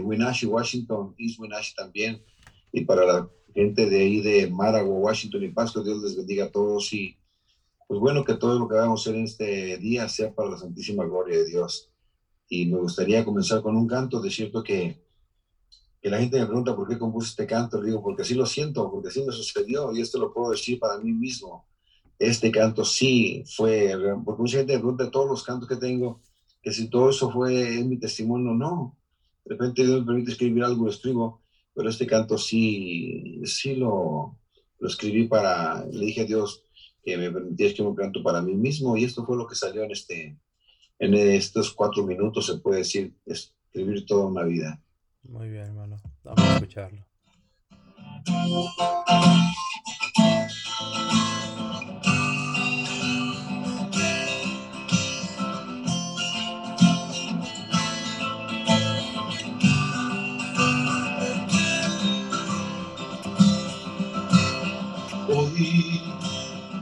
Wenatchee, Washington, East Wenatchee también, y para la gente de ahí de Maragua, Washington y Pasco, Dios les bendiga a todos, y pues bueno, que todo lo que vamos a hacer en este día sea para la santísima gloria de Dios. Y me gustaría comenzar con un canto. De cierto que la gente me pregunta por qué compuse este canto. Digo, porque así lo siento, porque así me sucedió, y esto lo puedo decir para mí mismo. Este canto sí fue, porque mucha gente me pregunta todos los cantos que tengo, que si todo eso fue en mi testimonio. No, de repente Dios me permite escribir algo, lo escribo, pero este canto sí lo escribí para, le dije a Dios que me permitiera escribir un canto para mí mismo, y esto fue lo que salió en estos 4 minutos, se puede decir, escribir toda una vida. Muy bien, hermano, vamos a escucharlo.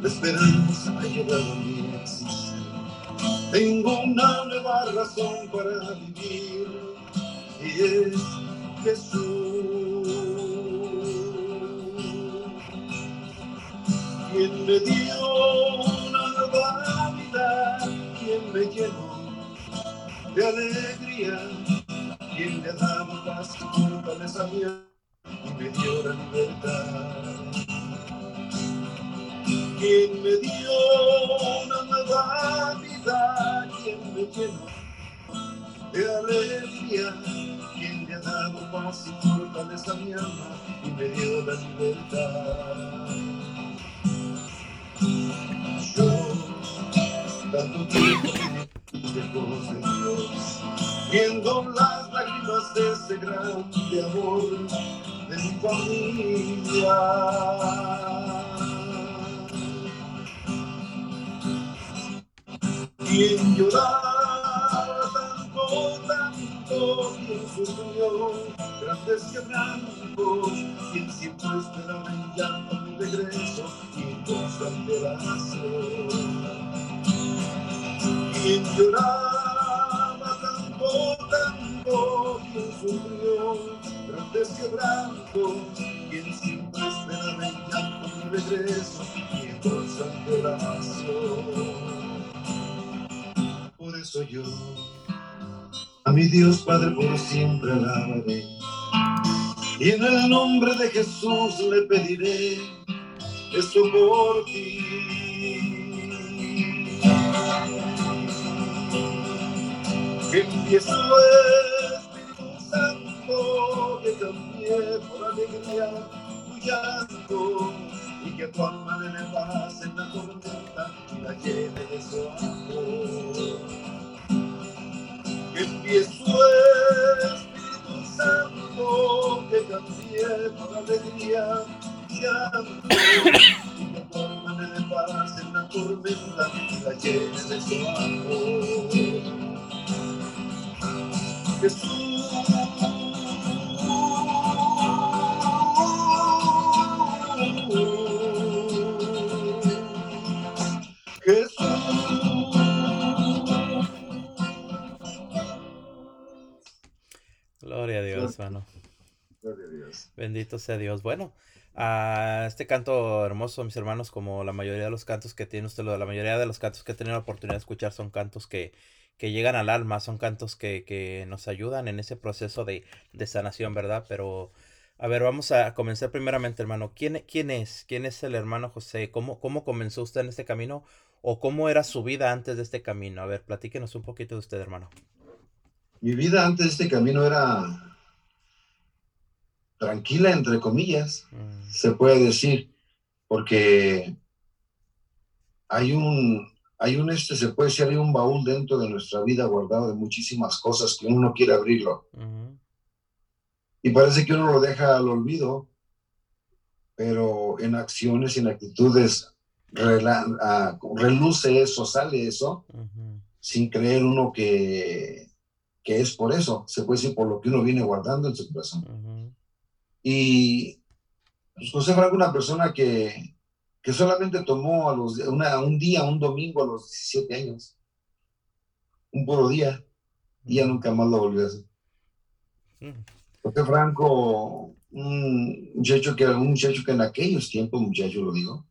La esperanza ha llegado a mi existir. Tengo una nueva razón para vivir, y es Jesús, quien me dio una nueva vida, quien me llenó de alegría, quien me ha dado paz y fortaleza mía, y me dio la libertad. Quien me dio una nueva vida, quien me llenó de alegría, quien me ha dado paz y fortaleza a mi alma, y me dio la libertad. Yo, tanto tiempo que viví lejos de Dios, viendo las lágrimas de ese grande amor de mi familia. Quien lloraba tanto, quien sufrió grandes quebrantos, quien siempre esperaba en llanto mi regreso y en constante oración. Quien lloraba tanto, quien sufrió grandes quebrantos, quien siempre esperaba en llanto mi regreso y en constante oración. Por eso yo a mi Dios Padre por siempre alabaré, y en el nombre de Jesús le pediré esto por ti. Que empiezo Espíritu Santo, que cambié por alegría tu llanto, y que tu alma le levas en la tormenta y la llene de su amor. Que empiezo Espíritu Santo, que cambié por alegría y amor, y que tu alma le levas en la tormenta y la llene de su amor. Jesús. Gloria a Dios, hermano. Gloria a Dios. Bendito sea Dios. Bueno, este canto hermoso, mis hermanos, como la mayoría de los cantos que tiene usted, la mayoría de los cantos que he tenido la oportunidad de escuchar son cantos que llegan al alma, son cantos que nos ayudan en ese proceso de sanación, ¿verdad? Pero, a ver, vamos a comenzar primeramente, hermano. ¿Quién es el hermano José? ¿Cómo comenzó usted en este camino? ¿O cómo era su vida antes de este camino? A ver, platíquenos un poquito de usted, hermano. Mi vida antes de este camino era tranquila, entre comillas, se puede decir, porque hay un baúl dentro de nuestra vida guardado de muchísimas cosas que uno no quiere abrirlo. Uh-huh. Y parece que uno lo deja al olvido, pero en acciones y en actitudes reluce eso, sale eso, uh-huh, sin creer uno que es por eso, se puede decir, por lo que uno viene guardando en su corazón. Uh-huh. Y José Franco, una persona que solamente tomó un domingo a los 17 años, un puro día, y ya nunca más lo volvió a hacer. José Franco, un muchacho que en aquellos tiempos, muchacho lo digo,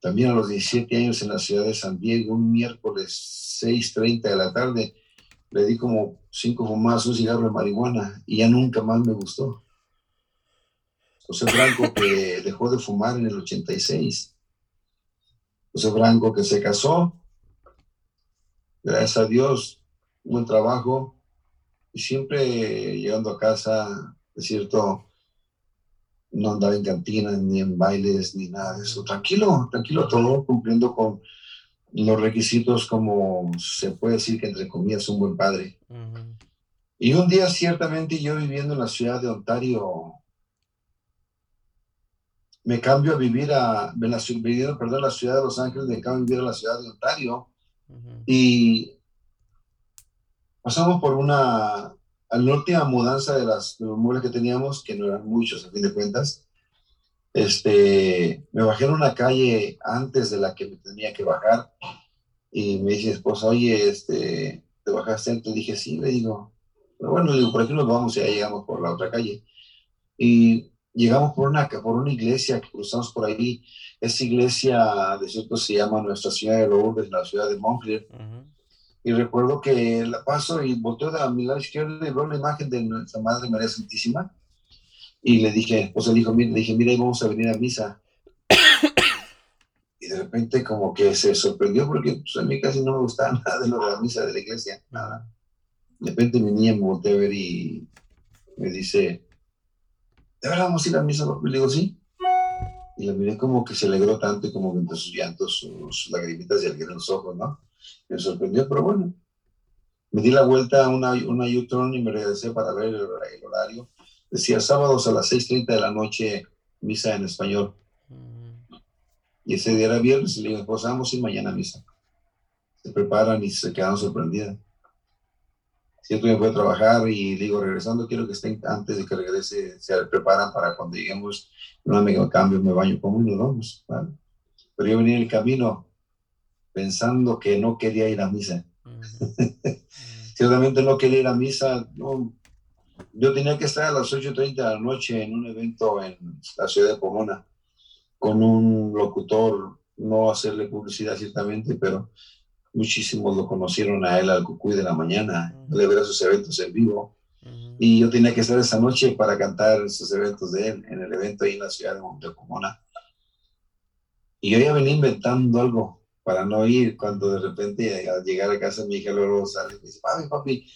también a los 17 años en la ciudad de San Diego, un miércoles 6:30 de la tarde, le di como 5 fumadas, un cigarro de marihuana y ya nunca más me gustó. José Franco que dejó de fumar en el 86. José Franco que se casó, gracias a Dios, buen trabajo, y siempre llegando a casa, es cierto, no andaba en cantinas, ni en bailes, ni nada de eso. Tranquilo todo, cumpliendo con los requisitos, como se puede decir que entre comillas un buen padre. Uh-huh. Y un día ciertamente yo viviendo en la ciudad de Ontario, me cambio a vivir la ciudad de Los Ángeles, me cambio a vivir a la ciudad de Ontario. Uh-huh. Y pasamos por la última mudanza de los muebles que teníamos, que no eran muchos a fin de cuentas, me bajé en una calle antes de la que me tenía que bajar y me dice esposa, oye, ¿te bajaste antes? Le dije, sí, le digo, pero bueno, le digo, por aquí nos vamos y ya llegamos por la otra calle. Y llegamos por una iglesia que cruzamos por ahí. Esa iglesia, de cierto, se llama Nuestra Señora de Lourdes, en la ciudad de Moncler. Uh-huh. Y recuerdo que la paso y volteo de mi lado izquierdo y veo la imagen de Nuestra Madre María Santísima. Y le dije, o sea, le dije, mira, ahí vamos a venir a misa. Y de repente como que se sorprendió porque pues, a mí casi no me gustaba nada de lo de la misa de la iglesia, nada. De repente mi niña me volteó a ver y me dice, ¿de verdad vamos a ir a misa? Le digo, sí. Y la miré como que se alegró tanto y como que entre sus llantos, sus lagrimitas y alguien en los ojos, ¿no? Me sorprendió, pero bueno. Me di la vuelta a una U-turn y me regresé para ver el horario. Decía, sábados a las 6:30 de la noche, misa en español. Uh-huh. Y ese día era viernes y le dije, esposa, vamos a ir mañana a misa. Se preparan y se quedaron sorprendidas. Cierto, me fui a trabajar y le digo, regresando, quiero que estén antes de que regrese, se preparan para cuando lleguemos. No me cambio, me baño como y nos vamos, ¿vale? Pero yo venía en el camino pensando que no quería ir a misa. Uh-huh. Ciertamente no quería ir a misa. No. Yo tenía que estar a las 8:30 de la noche en un evento en la ciudad de Pomona con un locutor, no hacerle publicidad ciertamente, pero muchísimos lo conocieron a él al cucuy de la mañana. Uh-huh. Le ver a sus eventos en vivo. Uh-huh. Y yo tenía que estar esa noche para cantar esos eventos de él en el evento ahí en la ciudad de Pomona. Y yo ya venía inventando algo para no ir, cuando de repente al llegar a casa mi hija luego sale y me dice, papi,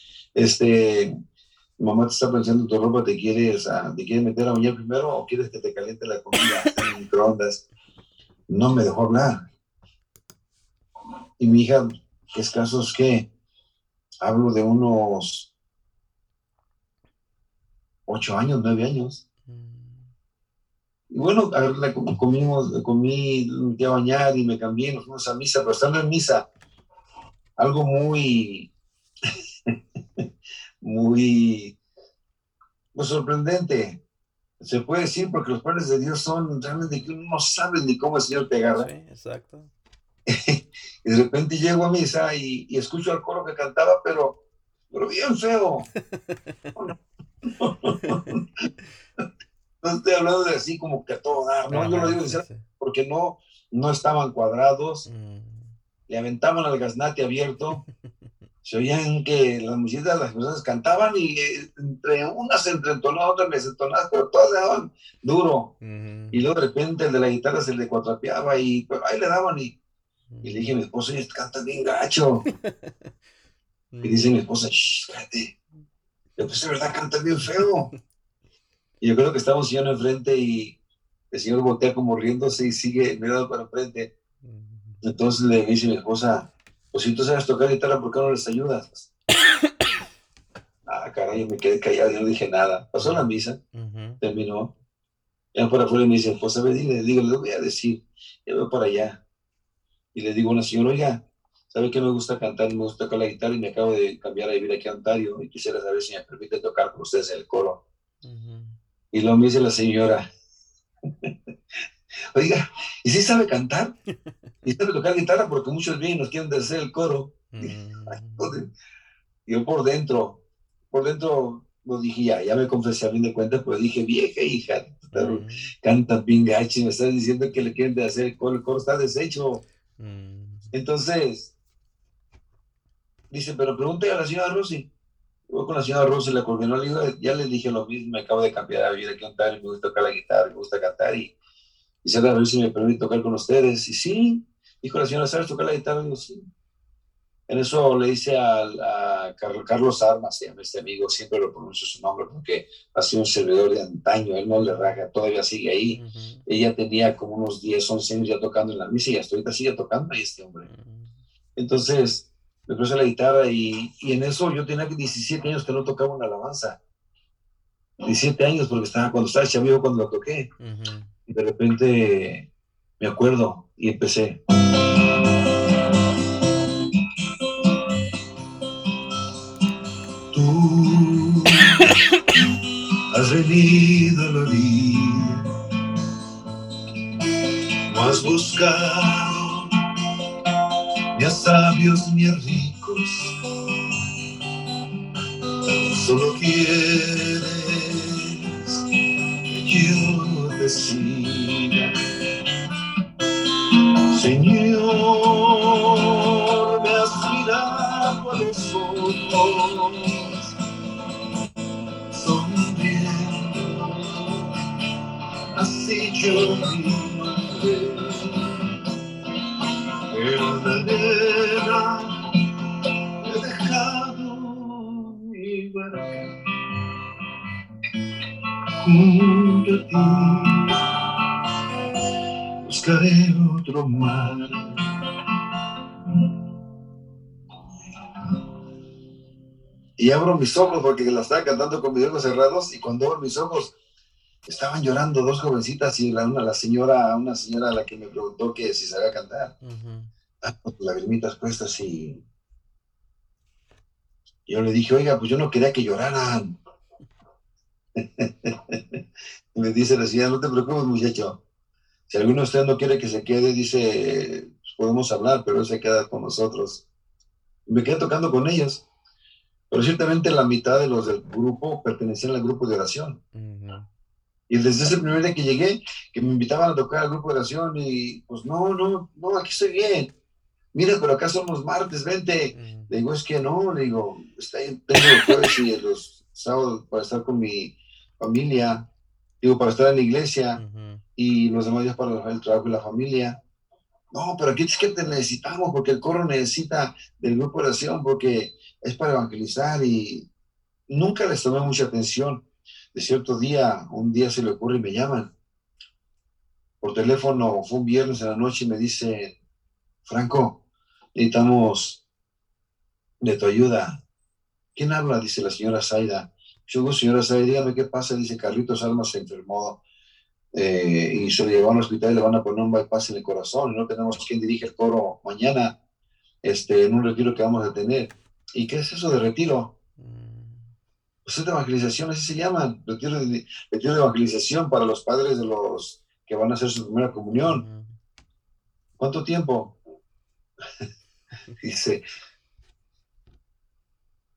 mamá te está planchando tu ropa, ¿te quieres meter a bañar primero o quieres que te caliente la comida en el microondas? No me dejó hablar. Y mi hija, que escasos que hablo de unos 8 años, 9 años. Y bueno, comí, me fui a bañar y me cambié, nos fuimos a misa, pero estando en misa, algo muy, muy pues, sorprendente, se puede decir, porque los planes de Dios son realmente que uno no sabe ni cómo el Señor te agarra. Sí, exacto. Y de repente llego a misa y escucho al coro que cantaba, pero bien feo. No estoy hablando de así como que a todo dar, ¿no? Ajá, yo lo digo sí. Porque no estaban cuadrados, le aventaban al gaznate abierto, se oían que las muchachas, las personas cantaban y entre unas se entretonaban, otras desentonadas, pero todas le daban duro. Uh-huh. Y luego de repente el de la guitarra se le cuatrapeaba y pues, ahí le daban y le dije a mi esposa, canta bien gacho. Y dice mi esposa, shh, cállate. Yo pues de verdad canta bien feo. Y yo creo que estaba un señor enfrente y el señor voltea como riéndose y sigue mirando para enfrente. Entonces le dice a mi esposa, pues si tú sabes tocar guitarra, ¿por qué no les ayudas? Caray, me quedé callado, yo no dije nada. Pasó la misa, terminó. Ya para afuera me dice, esposa, ve, dile, le voy a decir, ya voy para allá. Y le digo a una señora, oiga, ¿sabe que me gusta cantar? Me gusta tocar la guitarra y me acabo de cambiar a vivir aquí a Ontario y quisiera saber si me permite tocar con ustedes en el coro. Uh-huh. Y lo me dice la señora, oiga, ¿y si sabe cantar? ¿Y sabe tocar guitarra? Porque muchos vienen y nos quieren hacer el coro. Uh-huh. Yo por dentro lo dije, ya me confesé a fin de cuentas, pero dije, vieja hija, cantas bien gacho, me estás diciendo que le quieren de hacer el coro está deshecho. Entonces, dice, pero pregúntale a la señora Rosy. Voy con la señora Rosy, la coordinó, le digo, ya les dije lo mismo, me acabo de cambiar la vida aquí en Ontario, me gusta tocar la guitarra, me gusta cantar, y se la Rosy si me permite tocar con ustedes, y sí, dijo la señora, ¿sabes tocar la guitarra? Digo, sí. En eso le dice a Carlos Armas, se llama este amigo, siempre lo pronuncio su nombre porque ha sido un servidor de antaño, él no le raja, todavía sigue ahí. Uh-huh. Ella tenía como unos 10, 11 años ya tocando en la misa y hasta ahorita sigue tocando ahí este hombre. Uh-huh. Entonces, me puse la guitarra y en eso yo tenía 17 años que no tocaba una alabanza. 17 años porque cuando estaba chavillo cuando lo toqué. Uh-huh. Y de repente me acuerdo y empecé. Has venido a la orilla, no has buscado ni a sabios ni a ricos, solo quieres que yo te siga, Señor, me has mirado a los ojos. Así yo viviré, verdadera, he dejado mi barca junto a ti, buscaré otro mar. Y abro mis ojos porque la estaba cantando con mis ojos cerrados y cuando abro mis ojos estaban llorando dos jovencitas y una señora a la que me preguntó que si sabía cantar. Uh-huh. Lagrimitas puestas y yo le dije, oiga, pues yo no quería que lloraran. Y me dice la señora, no te preocupes muchacho, si alguno de ustedes no quiere que se quede, dice, pues podemos hablar, pero él se queda con nosotros. Y me quedé tocando con ellos. Pero ciertamente la mitad de los del grupo pertenecían al grupo de oración. Uh-huh. Y desde ese primer día que llegué, que me invitaban a tocar al grupo de oración, y pues no, aquí estoy bien. Mira, pero acá somos martes, vente. Uh-huh. Le digo, es que no, le digo, tengo los jueves y los sábados para estar con mi familia, digo, para estar en la iglesia, uh-huh. y los demás días para el trabajo y la familia. No, pero aquí es que te necesitamos, porque el coro necesita del grupo de oración, porque es para evangelizar, y nunca les tomé mucha atención. De cierto día, un día se le ocurre y me llaman por teléfono, fue un viernes en la noche y me dicen, Franco, necesitamos de tu ayuda. ¿Quién habla? Dice la señora Zayda. Yo, señora Zayda, dígame qué pasa. Dice, Carlitos Armas se enfermó y se lo llevaron al hospital y le van a poner un bypass en el corazón y no tenemos quien dirige el coro mañana en un retiro que vamos a tener. ¿Y qué es eso de retiro? Pues es de evangelización, así se llaman, retiro de evangelización para los padres de los que van a hacer su primera comunión. ¿Cuánto tiempo? Dice,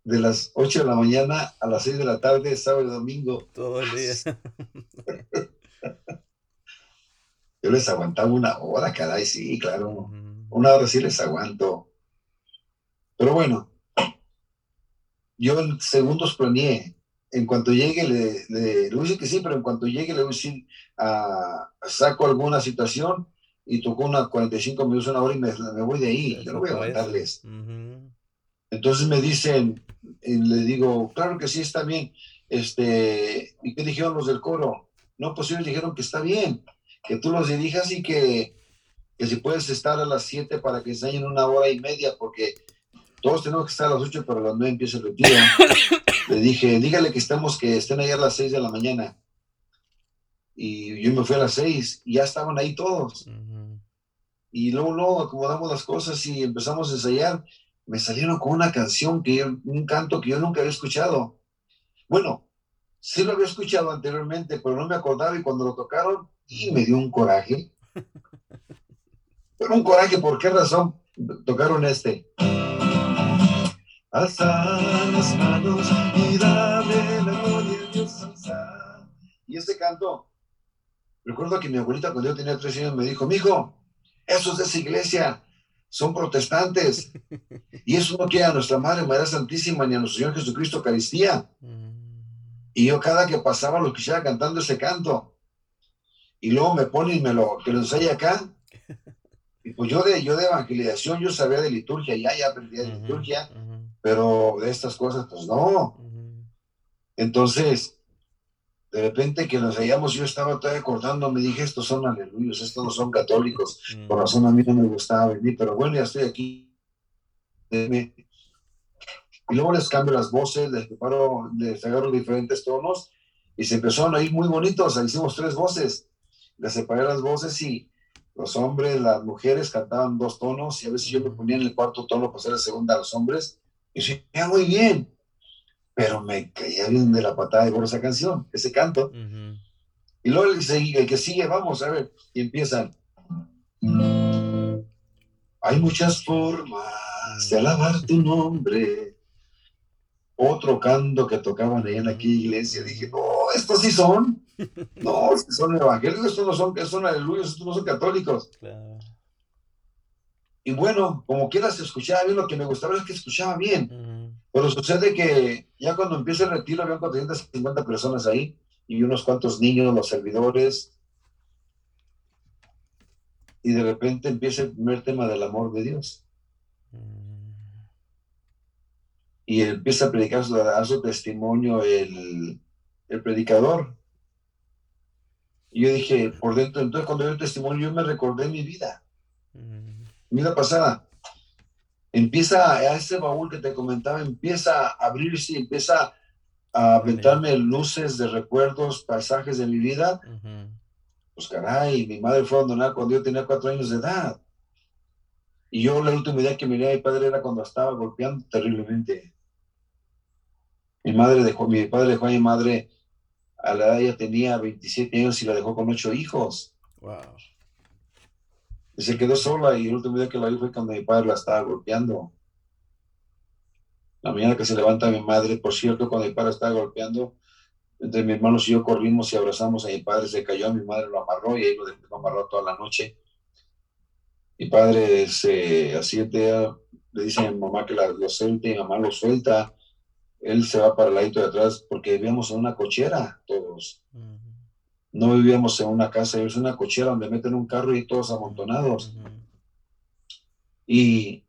de las 8 de la mañana a las 6 de la tarde, sábado y domingo. Todo el día. Yo les aguantaba una hora, caray, sí, claro. Una hora sí les aguanto. Pero bueno, yo en segundos planeé. En cuanto llegue, le voy a decir que sí, pero en cuanto llegue, le voy a decir, saco alguna situación y tocó unas 45 minutos, una hora y me voy de ahí. Yo no voy a aguantarles. Uh-huh. Entonces me dicen, y le digo, claro que sí, está bien. ¿Y qué dijeron los del coro? No, pues ellos dijeron que está bien, que tú los dirijas y que si puedes estar a las 7 para que ensayen una hora y media, porque todos tenemos que estar a las 8, pero a las 9 empieza el retiro. Le dije, dígale que estén allá a las 6 de la mañana. Y yo me fui a las 6 y ya estaban ahí todos. Uh-huh. Y luego acomodamos las cosas y empezamos a ensayar. Me salieron con una canción, un canto que yo nunca había escuchado. Bueno, sí lo había escuchado anteriormente, pero no me acordaba y cuando lo tocaron, me dio un coraje. Pero un coraje, ¿por qué razón tocaron este? Alza las manos y dame la Y este canto, recuerdo que mi abuelita cuando yo tenía 3 años me dijo, mijo, esos de esa iglesia son protestantes, y eso no quiere a nuestra Madre María Santísima ni a nuestro Señor Jesucristo Eucaristía. Y yo cada que pasaba lo quisiera cantando ese canto, y luego me pone y me lo, que lo ensaya acá. Y pues yo de evangelización, yo sabía de liturgia, ya aprendí de liturgia, pero de estas cosas, pues no. Entonces, de repente que nos hallamos, yo estaba todavía acordando, me dije, estos son aleluyos, estos no son católicos, por razón a mí no me gustaba venir, pero bueno, ya estoy aquí. Y luego les cambio las voces, les preparo, les agarro diferentes tonos, y se empezaron a ir muy bonitos, ahí hicimos 3 voces, les separé las voces y los hombres, las mujeres cantaban 2 tonos, y a veces yo me ponía en el 4.º tono para hacer la segunda a los hombres, y se veía muy bien, pero me caía bien de la patada de gorro esa canción, ese canto. Y luego el que sigue, vamos a ver, y empiezan. Hay muchas formas de alabar tu nombre. Otro canto que tocaban allá en aquella iglesia, dije, no, estos sí son. No, estos son evangélicos, estos son aleluyos, estos no son católicos. Claro. Y bueno, como quieras, escuchaba bien. Lo que me gustaba es que escuchaba bien. Pero sucede que ya cuando empieza el retiro, había 450 personas ahí, y unos cuantos niños, los servidores. Y de repente empieza el primer tema del amor de Dios. Y empieza a predicar, a dar su testimonio el predicador. Y yo dije, por dentro, entonces cuando dio el testimonio, yo me recordé mi vida. Mira pasada, empieza a ese baúl que te comentaba, empieza a abrirse, empieza a aventarme luces de recuerdos, paisajes de mi vida. Pues caray, mi madre fue abandonada cuando yo tenía 4 años de edad. Y yo la última idea que miré a mi padre era cuando estaba golpeando terriblemente. Mi padre dejó a mi madre, a la edad ella tenía 27 años y la dejó con 8 hijos. Wow. Y se quedó sola, y el último día que la vi fue cuando mi padre la estaba golpeando. La mañana que se levanta mi madre, por cierto, cuando mi padre estaba golpeando, entre mis hermanos y yo corrimos y abrazamos a mi padre, se cayó, a mi madre lo amarró, y ahí lo dejó amarrado toda la noche. Mi padre le dice a mi mamá que lo suelte, y mi mamá lo suelta. Él se va para el ladito de atrás, porque vivíamos en una cochera todos. No vivíamos en una casa, es una cochera donde meten un carro y todos amontonados. Y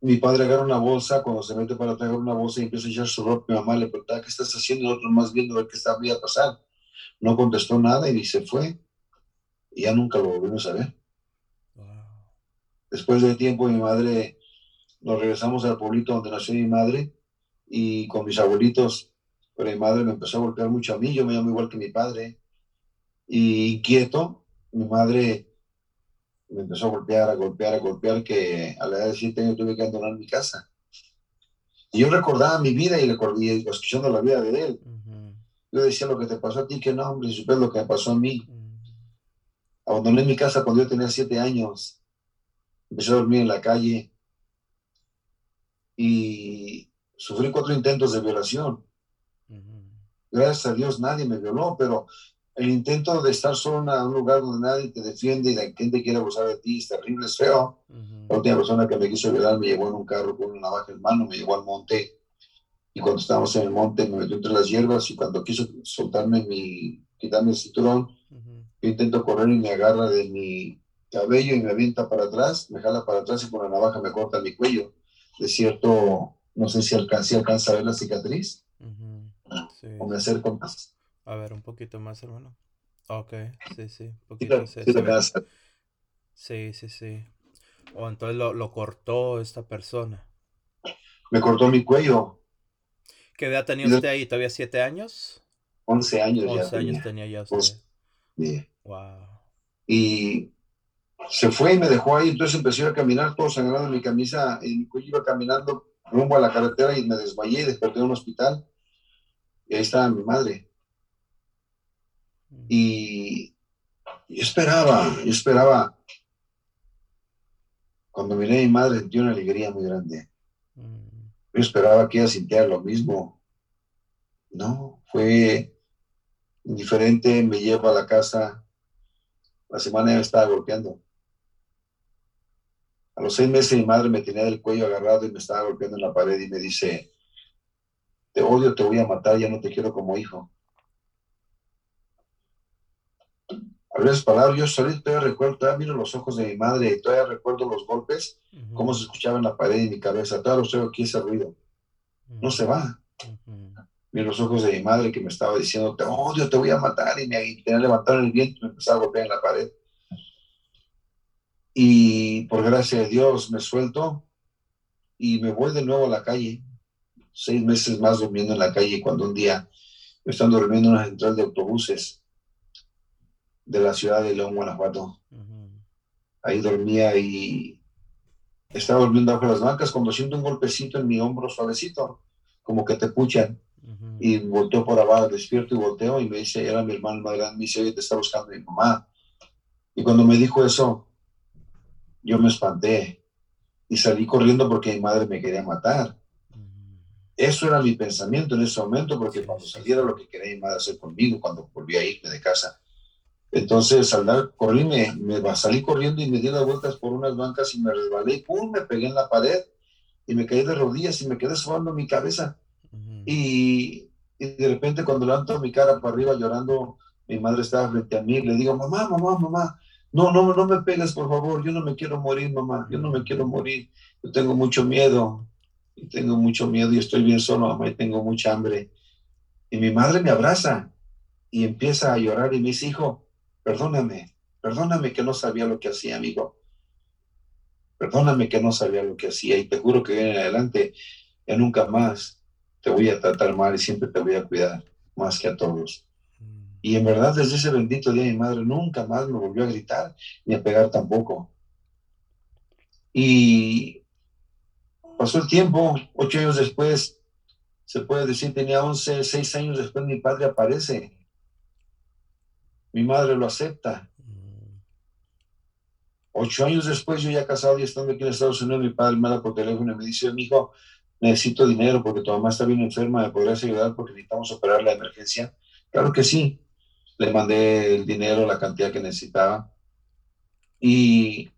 mi padre agarra una bolsa, cuando se mete para traer una bolsa y empieza a echar su ropa, mi mamá le preguntaba, ¿qué estás haciendo? Nosotros más viendo a ver qué iba a pasar. No contestó nada y se fue. Y ya nunca lo volvimos a ver. Wow. Después de tiempo, mi madre, nos regresamos al pueblito donde nació mi madre y con mis abuelitos. Pero mi madre me empezó a golpear mucho a mí, yo me llamo igual que mi padre, y inquieto, mi madre me empezó a golpear, que a la edad de 7 años tuve que abandonar mi casa. Y yo recordaba mi vida y escuchando la vida de él. Yo decía, lo que te pasó a ti, que no, hombre, si supieras lo que me pasó a mí. Abandoné mi casa cuando yo tenía 7 años, empecé a dormir en la calle, y sufrí 4 intentos de violación. Gracias a Dios nadie me violó, pero el intento de estar solo en un lugar donde nadie te defiende y la gente quiere abusar de ti es terrible, es feo. La última persona que me quiso violar me llevó en un carro con una navaja en mano, me llevó al monte, y cuando estábamos en el monte me metió entre las hierbas, y cuando quiso quitarme el cinturón, yo intento correr y me agarra de mi cabello y me avienta para atrás, me jala para atrás y con la navaja me corta mi cuello. De cierto, no sé si alcanza a ver la cicatriz. Sí. O me acerco más. A ver, un poquito más, hermano. Ok, sí, un poquito. Sí. O entonces lo cortó esta persona. Me cortó mi cuello. ¿Qué edad tenía usted ahí? ¿Todavía 7 años? 11 años. 11 años tenía ya usted. Yeah. Wow. Y se fue y me dejó ahí, entonces empecé a caminar todo sangrado en mi camisa, y mi cuello iba caminando rumbo a la carretera y me desmayé y desperté en un hospital. Y ahí estaba mi madre. Y yo esperaba. Cuando miré a mi madre, sentí una alegría muy grande. Yo esperaba que ella sintiera lo mismo. No, fue indiferente, me lleva a la casa. La semana ya me estaba golpeando. A los 6 meses mi madre me tenía del cuello agarrado y me estaba golpeando en la pared y me dice: te odio, te voy a matar, ya no te quiero como hijo. A ver, esas palabras, yo salí, todavía recuerdo, todavía miro los ojos de mi madre y todavía recuerdo los golpes, uh-huh, cómo se escuchaba en la pared y en mi cabeza, todavía lo oigo aquí ese ruido. Uh-huh. No se va. Uh-huh. Miro los ojos de mi madre que me estaba diciendo, te odio, te voy a matar, y me tenía levantado el viento y me empezaba a golpear en la pared. Y por gracia de Dios me suelto y me voy de nuevo a la calle. 6 meses más durmiendo en la calle, cuando un día yo estaba durmiendo en una central de autobuses de la ciudad de León, Guanajuato. Uh-huh. Ahí dormía y estaba durmiendo bajo las bancas cuando siento un golpecito en mi hombro suavecito, como que te puchan. Uh-huh. Y volteo por abajo, despierto y volteo y me dice, era mi hermano más grande, me dice, oye, te está buscando mi mamá. Y cuando me dijo eso, yo me espanté y salí corriendo porque mi madre me quería matar. Uh-huh. Eso era mi pensamiento en ese momento, porque cuando saliera lo que quería mi madre hacer conmigo, cuando volví a irme de casa. Entonces, al dar, corrí, salí corriendo y me di las vueltas por unas bancas y me resbalé y ¡pum! Me pegué en la pared y me caí de rodillas y me quedé sobando mi cabeza. Uh-huh. Y de repente, cuando levanto mi cara para arriba llorando, mi madre estaba frente a mí y le digo, mamá, mamá, mamá, no me pegues, por favor, yo no me quiero morir, mamá, yo no me quiero morir, yo tengo mucho miedo y estoy bien solo, mamá, y tengo mucha hambre. Y mi madre me abraza y empieza a llorar y me dice, hijo, Perdóname que no sabía lo que hacía, amigo. Perdóname que no sabía lo que hacía y te juro que de en adelante ya nunca más te voy a tratar mal y siempre te voy a cuidar más que a todos. Y en verdad, desde ese bendito día, mi madre nunca más me volvió a gritar ni a pegar tampoco. Y pasó el tiempo, 8 años después, se puede decir, tenía 11, 6 años después, mi padre aparece. Mi madre lo acepta. 8 años después, yo ya casado y estando aquí en Estados Unidos, mi padre me habla por teléfono y me dice, mi hijo, necesito dinero porque tu mamá está bien enferma, ¿me podrías ayudar porque necesitamos operar la emergencia? Claro que sí. Le mandé el dinero, la cantidad que necesitaba. Y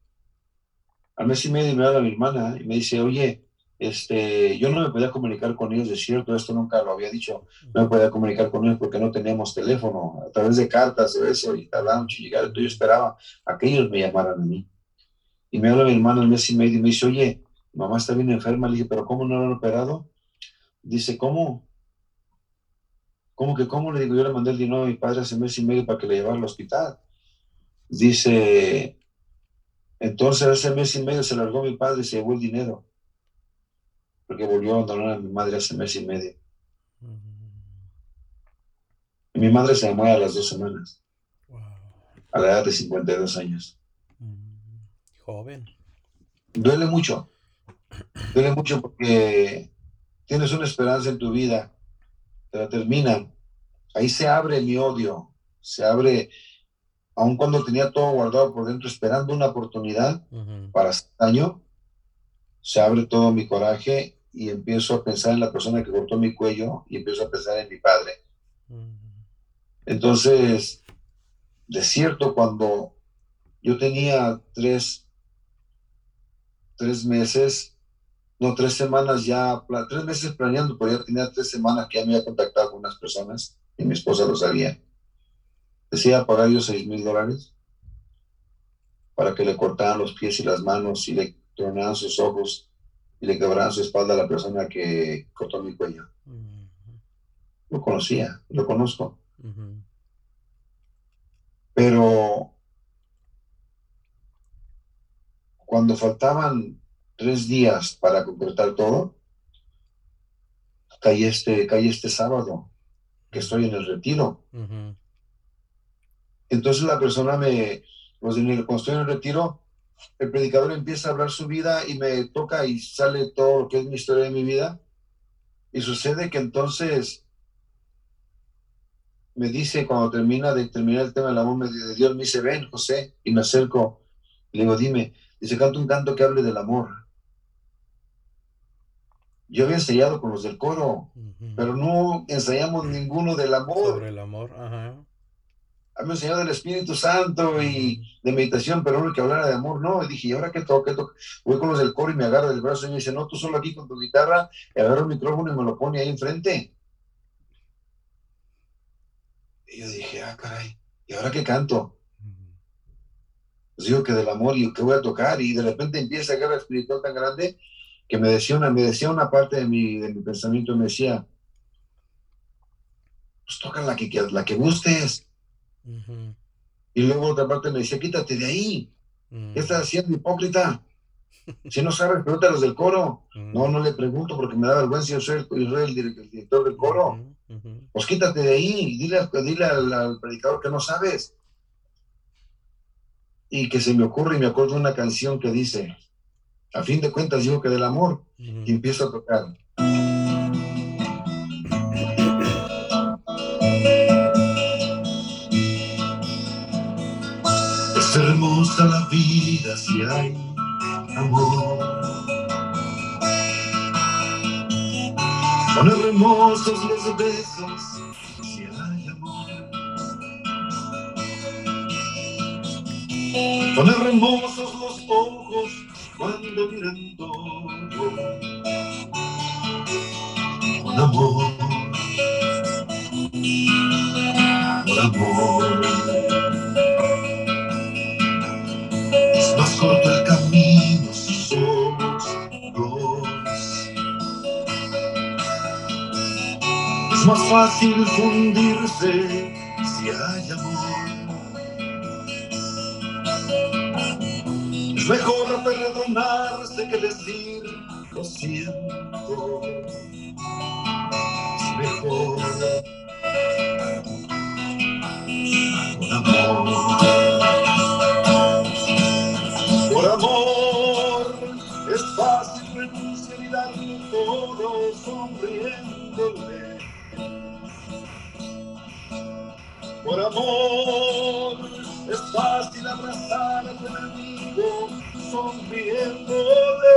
al mes y medio me habla mi hermana y me dice, oye, yo no me podía comunicar con ellos, es cierto, esto nunca lo había dicho, no me podía comunicar con ellos porque no teníamos teléfono, a través de cartas o eso, y tardaban mucho llegar, entonces yo esperaba a que ellos me llamaran a mí. Y me habla mi hermano al mes y medio y me dice, oye, mamá está bien enferma. Le dije, pero ¿cómo no la han operado? Dice, ¿cómo? ¿Cómo que cómo? Le digo, yo le mandé el dinero a mi padre hace mes y medio para que le llevara al hospital. Dice, entonces hace mes y medio se largó mi padre y se llevó el dinero, porque volvió a abandonar a mi madre hace mes y medio. Uh-huh. Y mi madre se muere a las 2 semanas, wow, a la edad de 52 años. Uh-huh. Joven. Duele mucho porque tienes una esperanza en tu vida, te la terminan. Ahí se abre mi odio, se abre, aun cuando tenía todo guardado por dentro, esperando una oportunidad, uh-huh, para hacer daño, se abre todo mi coraje. Y empiezo a pensar en la persona que cortó mi cuello y empiezo a pensar en mi padre. Entonces, de cierto, cuando yo tenía 3 meses planeando, pero ya tenía 3 semanas que ya me había contactado con unas personas y mi esposa lo sabía. Decía pagar yo $6,000 para que le cortaran los pies y las manos y le tronaran sus ojos y le quebraron su espalda a la persona que cortó mi cuello. Uh-huh. Lo conocía, lo conozco. Uh-huh. Pero cuando faltaban 3 días para completar todo, caí este sábado, que estoy en el retiro. Uh-huh. Entonces la persona cuando estoy en el retiro, el predicador empieza a hablar su vida y me toca y sale todo lo que es mi historia de mi vida. Y sucede que entonces me dice, cuando termina de terminar el tema del amor de Dios, me dice, ven, José, y me acerco. Le digo, dime. Dice, canta un canto que hable del amor. Yo había ensayado con los del coro, uh-huh, pero no ensayamos ninguno del amor. Sobre el amor, ajá. Había enseñado del Espíritu Santo y de meditación, pero uno que hablara de amor, no. Y dije, ¿y ahora qué toca? Voy con los del coro y me agarra del brazo y me dice, no, tú solo aquí con tu guitarra, y agarra el micrófono y me lo pone ahí enfrente. Y yo dije, ah, caray, ¿y ahora qué canto? Pues digo que del amor, y que voy a tocar, y de repente empieza a guerra espiritual tan grande que me decía una parte de mi pensamiento, me decía, pues toca la que gustes. Uh-huh. Y luego otra parte me decía, quítate de ahí, uh-huh, ¿qué estás haciendo, hipócrita? Si no sabes, pregunta a los del coro. Uh-huh. No le pregunto porque me da vergüenza, yo soy el director del coro. Uh-huh. Uh-huh. Pues quítate de ahí, dile al predicador que no sabes. Y que se me ocurre, y me acuerdo de una canción que dice, a fin de cuentas digo que del amor, uh-huh, y empiezo a tocar. Es hermosa la vida si hay amor. Son hermosos los besos si hay amor. Son hermosos los ojos cuando miran todo con amor, por amor. Es más corto el camino si somos dos. Es más fácil fundirse si hay amor. Es mejor perdonarse que decir lo siento. Es mejor por amor. Por amor es fácil renunciar y darlo todo sonriéndole. Por amor es fácil abrazar a tu enemigo sonriéndole.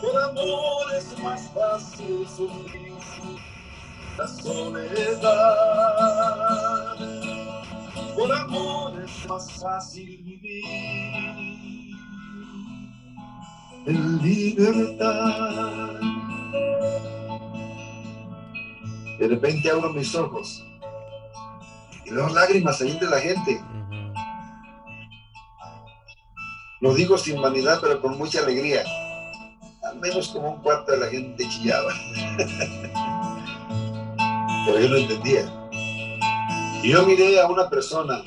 Por amor es más fácil sufrir la soledad. Por amor es más fácil vivir en libertad. De repente abro mis ojos. Las lágrimas salen de la gente. Uh-huh. Lo digo sin vanidad, pero con mucha alegría. Al menos como un cuarto de la gente chillaba. Pero yo no entendía. Y yo miré a una persona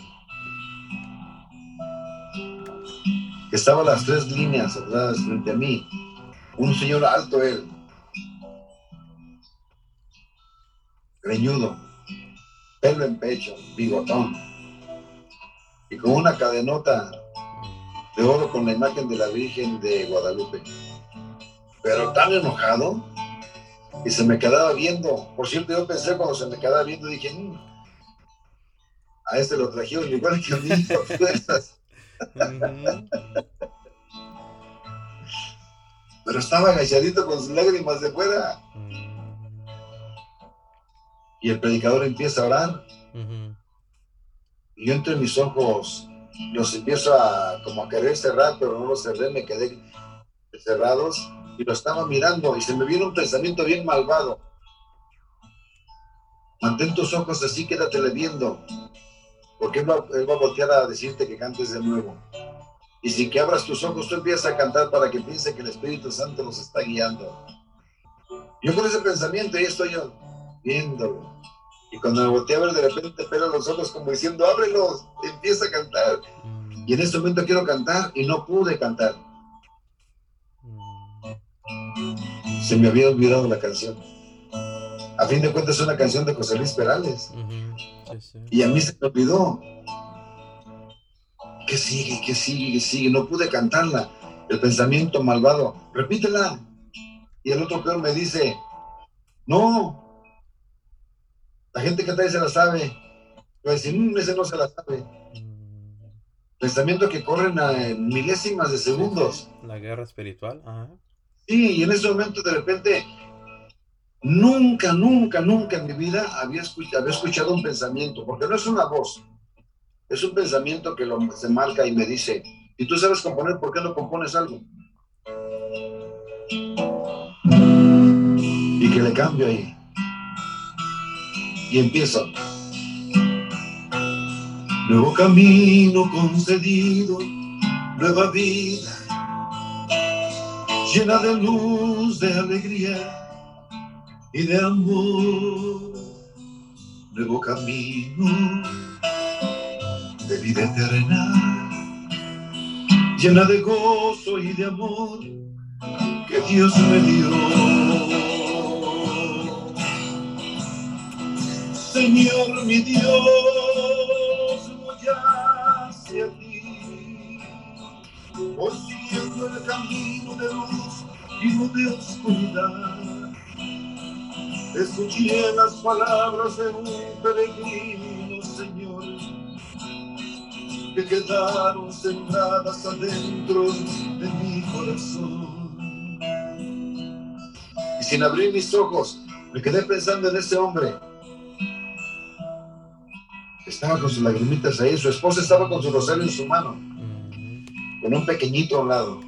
que estaba a las tres líneas atrás frente a mí. Un señor alto él. Greñudo. Pelo en pecho, bigotón, y con una cadenota de oro con la imagen de la Virgen de Guadalupe, pero tan enojado, y se me quedaba viendo. Por cierto, yo pensé cuando se me quedaba viendo, dije, a este lo trajeron igual que a mí, por fuerzas. Pero estaba agachadito con sus lágrimas de fuera. Y el predicador empieza a orar. Uh-huh. Y yo entre mis ojos los empiezo a como a querer cerrar, pero no los cerré, me quedé cerrados y lo estaba mirando y se me vino un pensamiento bien malvado. Mantén tus ojos así, quédatele viendo, porque él va a voltear a decirte que cantes de nuevo. Y sin que abras tus ojos, tú empiezas a cantar para que piense que el Espíritu Santo los está guiando. Yo con ese pensamiento, ahí estoy yo, viéndolo. Y cuando me volteé a ver, de repente pelo los ojos como diciendo, ábrelos, empieza a cantar. Y en ese momento quiero cantar y no pude cantar. Se me había olvidado la canción. A fin de cuentas es una canción de José Luis Perales. Uh-huh. Sí, sí. Y a mí se me olvidó. ¿Qué sigue? ¿Qué sigue? ¿Qué sigue? No pude cantarla. El pensamiento malvado, repítela. Y el otro peor me dice, no, la gente que trae se la sabe. Va a decir, ese no se la sabe. Pensamientos que corren a milésimas de segundos. La guerra espiritual. Ajá. Sí, y en ese momento de repente, nunca en mi vida había escuchado un pensamiento, porque no es una voz, es un pensamiento que se marca y me dice, y tú sabes componer, ¿por qué no compones algo? Y que le cambio ahí. Y empiezo. Nuevo camino concedido, nueva vida, llena de luz, de alegría y de amor. Nuevo camino de vida eterna, llena de gozo y de amor que Dios me dio. Señor mi Dios, voy hacia ti, voy siguiendo el camino de luz y no de oscuridad. Escuché las palabras de un peregrino, Señor, que quedaron sembradas adentro de mi corazón. Y sin abrir mis ojos, me quedé pensando en ese hombre. Estaba con sus lagrimitas ahí, su esposa estaba con su rosario en su mano, con un pequeñito a un lado.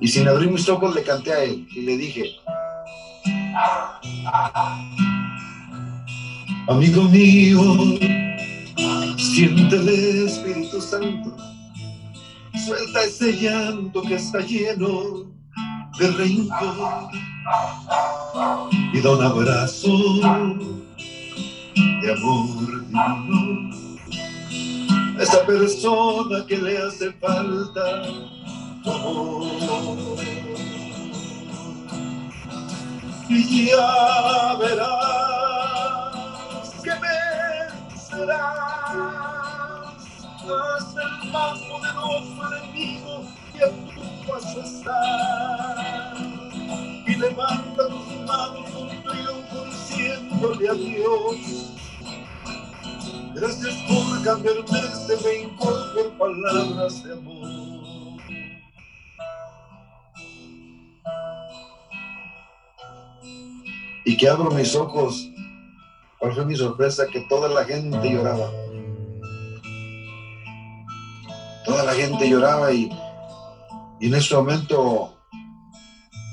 Y sin abrir mis ojos, le canté a él y le dije... Amigo mío, siente el Espíritu Santo, suelta ese llanto que está lleno de rencor y da un abrazo de amor divino a esa persona que le hace falta tu amor. Y ya verás que vencerás, hasta el más poderoso enemigo que a tu paso está. Y levanta tus manos con triunfo diciéndole a Dios, gracias por cambiarme este rencor por palabras de amor. Y que abro mis ojos, ¿cuál fue mi sorpresa? Que toda la gente lloraba. Toda la gente lloraba y en ese momento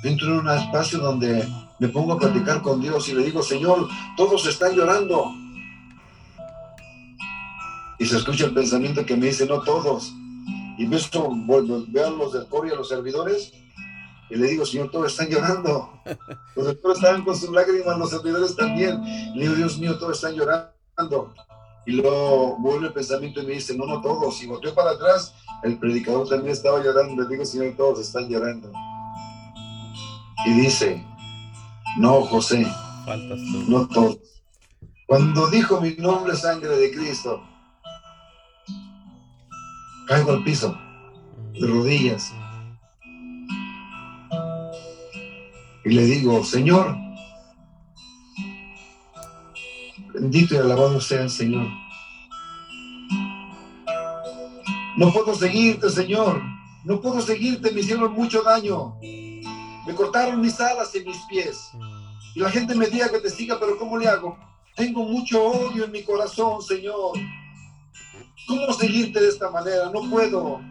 entro en un espacio donde me pongo a platicar con Dios y le digo, Señor, todos están llorando. Y se escucha el pensamiento que me dice, no todos. Y veo a los del coro y a los servidores. Y le digo, Señor, todos están llorando. Los doctores estaban con sus lágrimas, los servidores también. Y le digo, Dios mío, todos están llorando. Y luego vuelve el pensamiento y me dice, no, no todos. Y volteó para atrás, el predicador también estaba llorando. Le digo, Señor, todos están llorando. Y dice, no, José, no todos. Cuando dijo mi nombre, sangre de Cristo, caigo al piso, de rodillas. Y le digo, Señor, bendito y alabado sea el Señor. No puedo seguirte, Señor. No puedo seguirte, me hicieron mucho daño. Me cortaron mis alas y mis pies. Y la gente me diga que te siga, pero ¿cómo le hago? Tengo mucho odio en mi corazón, Señor. ¿Cómo seguirte de esta manera? No puedo.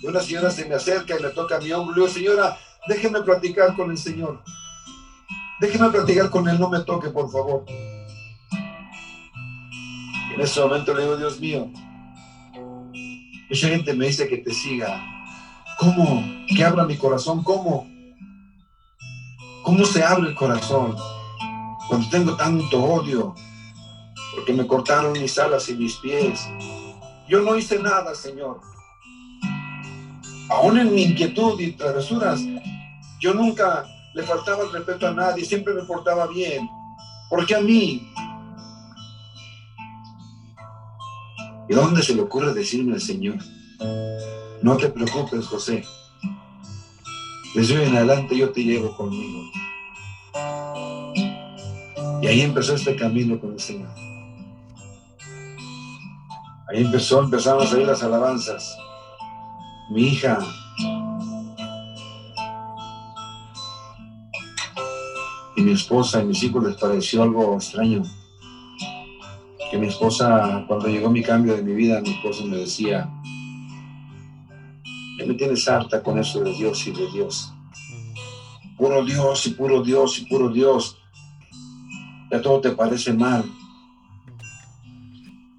Y una señora se me acerca y le toca a mi hombro. Le digo, señora, déjeme platicar con el Señor. Déjeme platicar con Él, no me toque, por favor. En ese momento le digo, Dios mío, mucha gente me dice que te siga. ¿Cómo? Que abra mi corazón. ¿Cómo? ¿Cómo se abre el corazón cuando tengo tanto odio? Porque me cortaron mis alas y mis pies. Yo no hice nada, Señor. Aún en mi inquietud y travesuras, yo nunca le faltaba el respeto a nadie, siempre me portaba bien. ¿Por qué a mí? ¿Y dónde se le ocurre decirme al Señor? No te preocupes, José. Desde hoy en adelante yo te llevo conmigo. Y ahí empezó este camino con el Señor. Ahí empezaron a salir las alabanzas. Mi hija. Y mi esposa y mis hijos les pareció algo extraño. Que mi esposa, cuando llegó mi cambio de mi vida, mi esposa me decía, ya me tienes harta con eso de Dios y de Dios. Puro Dios y puro Dios y puro Dios. Ya todo te parece mal.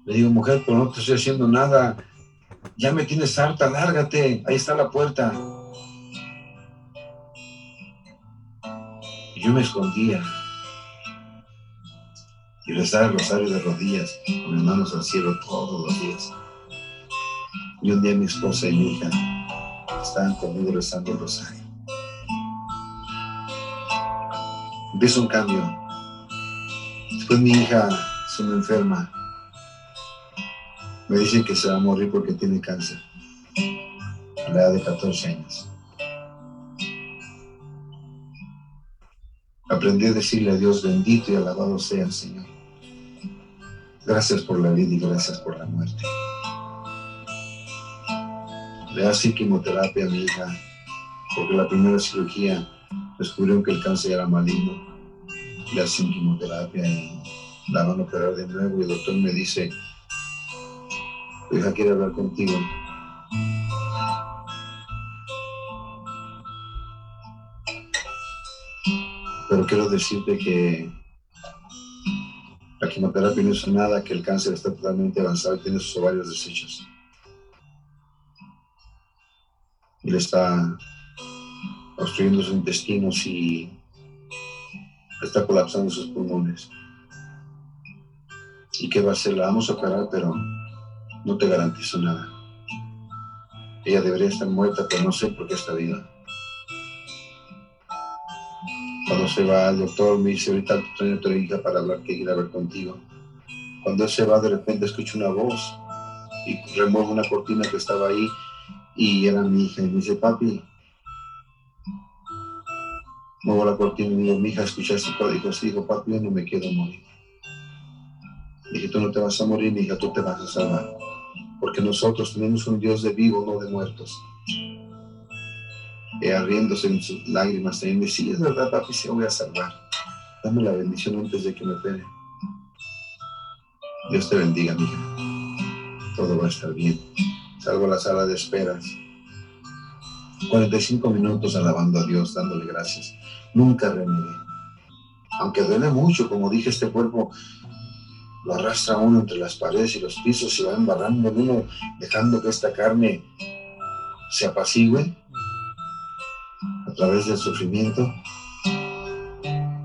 Le digo, mujer, pero no te estoy haciendo nada. Ya me tienes harta, lárgate. Ahí está la puerta. Y yo me escondía. Y rezaba el rosario de rodillas, con mis manos al cielo todos los días. Y un día mi esposa y mi hija estaban conmigo rezando el rosario. Empieza un cambio. Después mi hija se me enferma. Me dice que se va a morir porque tiene cáncer a la edad de 14 años. Aprendí a decirle a Dios, bendito y alabado sea el Señor. Gracias por la vida y gracias por la muerte. Le hacen quimioterapia a mi hija porque la primera cirugía descubrieron que el cáncer era maligno. Le hacen quimioterapia y la van a operar de nuevo y el doctor me dice, tu hija quiere hablar contigo. Pero quiero decirte que la quimioterapia no hizo nada, que el cáncer está totalmente avanzado y tiene sus ovarios deshechos. Y le está obstruyendo sus intestinos y está colapsando sus pulmones. ¿Y qué va a hacer? La vamos a operar, pero no te garantizo nada. Ella debería estar muerta, pero no sé por qué está viva. Cuando se va el doctor me dice, ahorita tengo otra hija para hablar, que ir a ver contigo. Cuando él se va, de repente escucho una voz y remuevo una cortina que estaba ahí y era mi hija. Y me dice, papi, muevo la cortina y me digo, mi hija, ¿escuchaste todo? Dijo, sí, dijo, papi, yo no me quiero morir. Dije, tú no te vas a morir, mi hija, tú te vas a salvar. Porque nosotros tenemos un Dios de vivos, no de muertos. Arriéndose en sus lágrimas, también me dice, sí, es verdad, papi, sí, voy a salvar. Dame la bendición antes de que me opere. Dios te bendiga, mija. Todo va a estar bien. Salgo a la sala de esperas. 45 minutos alabando a Dios, dándole gracias. Nunca renegué. Aunque duele mucho, como dije, este cuerpo lo arrastra uno entre las paredes y los pisos, se va embarrando en uno, dejando que esta carne se apacigüe a través del sufrimiento. De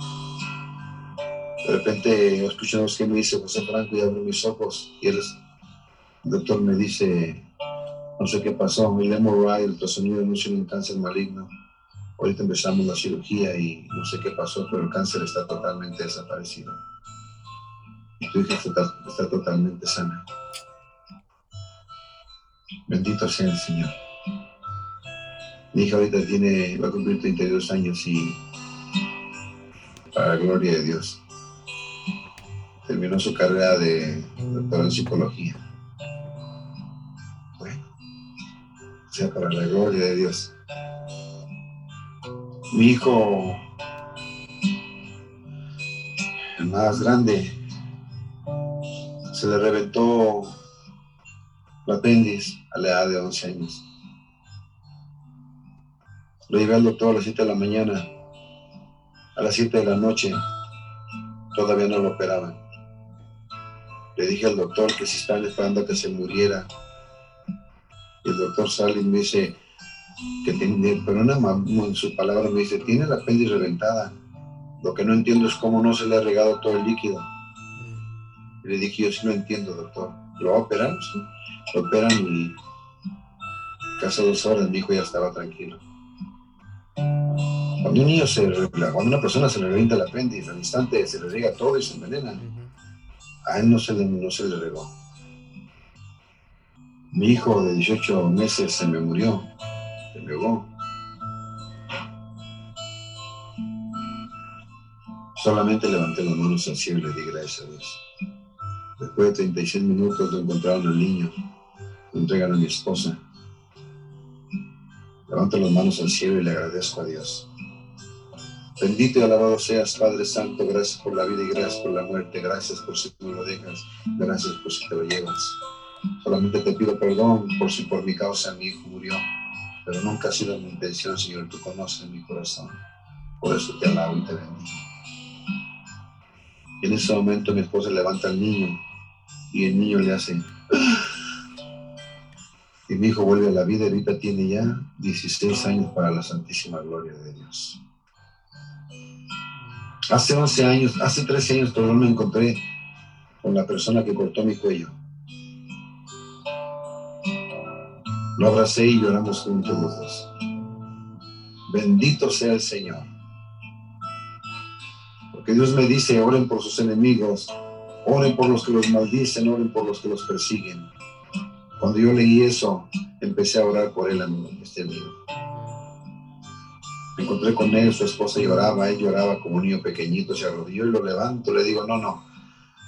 repente escuchamos que me dice José Franco y abro mis ojos y el doctor me dice, no sé qué pasó, mi MRI, el ultrasonido anunció un cáncer maligno. Ahorita empezamos la cirugía y no sé qué pasó, pero el cáncer está totalmente desaparecido. Y tu hija está totalmente sana. Bendito sea el Señor. Mi hija ahorita va a cumplir 32 años y, para la gloria de Dios, terminó su carrera de doctorado en psicología. Bueno, o sea, para la gloria de Dios. Mi hijo, el más grande, se le reventó el apéndice a la edad de 11 años. Lo llevé al doctor a las 7 de la mañana. A las 7 de la noche todavía no lo operaban. Le dije al doctor que si estaban esperando a que se muriera. Y el doctor sale y me dice que tiene, pero en su palabra me dice, tiene la apéndice reventada. Lo que no entiendo es cómo no se le ha regado todo el líquido. Y le dije, yo sí lo entiendo, doctor. ¿Lo operamos? Sí. Lo operan y casi 2 horas mi hijo ya estaba tranquilo. Cuando un niño cuando una persona se le revienta el apéndice, al instante se le riega todo y se envenena. A él no se le regó. Mi hijo de 18 meses se me murió, se me ahogó. Solamente levanté las manos al cielo y le di gracias a Dios. Después de 36 minutos lo encontraron al niño, lo entregan a mi esposa. Levanto las manos al cielo y le agradezco a Dios. Bendito y alabado seas, Padre Santo, gracias por la vida y gracias por la muerte, gracias por si tú me lo dejas, gracias por si te lo llevas. Solamente te pido perdón por si por mi causa mi hijo murió, pero nunca ha sido mi intención, Señor, tú conoces mi corazón. Por eso te alabo y te bendigo. En ese momento mi esposa levanta al niño y el niño le hace... Y mi hijo vuelve a la vida, ahorita tiene ya 16 años para la santísima gloria de Dios. Hace 13 años todavía me encontré con la persona que cortó mi cuello. Lo abracé y lloramos juntos los dos. Bendito sea el Señor. Porque Dios me dice, oren por sus enemigos, oren por los que los maldicen, oren por los que los persiguen. Cuando yo leí eso, empecé a orar por él, amigo, este amigo. Me encontré con él, su esposa lloraba, él lloraba como un niño pequeñito, se arrodilló y lo levanto, le digo, no,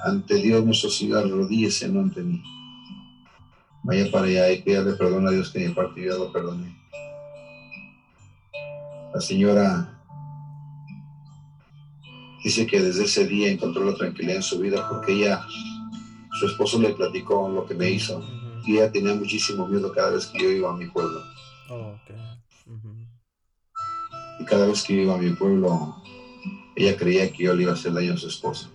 ante Dios nuestro Señor, arrodíllese, no ante mí. Vaya para allá y pídale perdón a Dios que de mi parte yo lo perdoné. La señora dice que desde ese día encontró la tranquilidad en su vida porque ella, su esposo le platicó lo que me hizo. Y ella tenía muchísimo miedo cada vez que yo iba a mi pueblo. Oh, okay. Uh-huh. Y cada vez que iba a mi pueblo, ella creía que yo le iba a hacer daño a su esposa.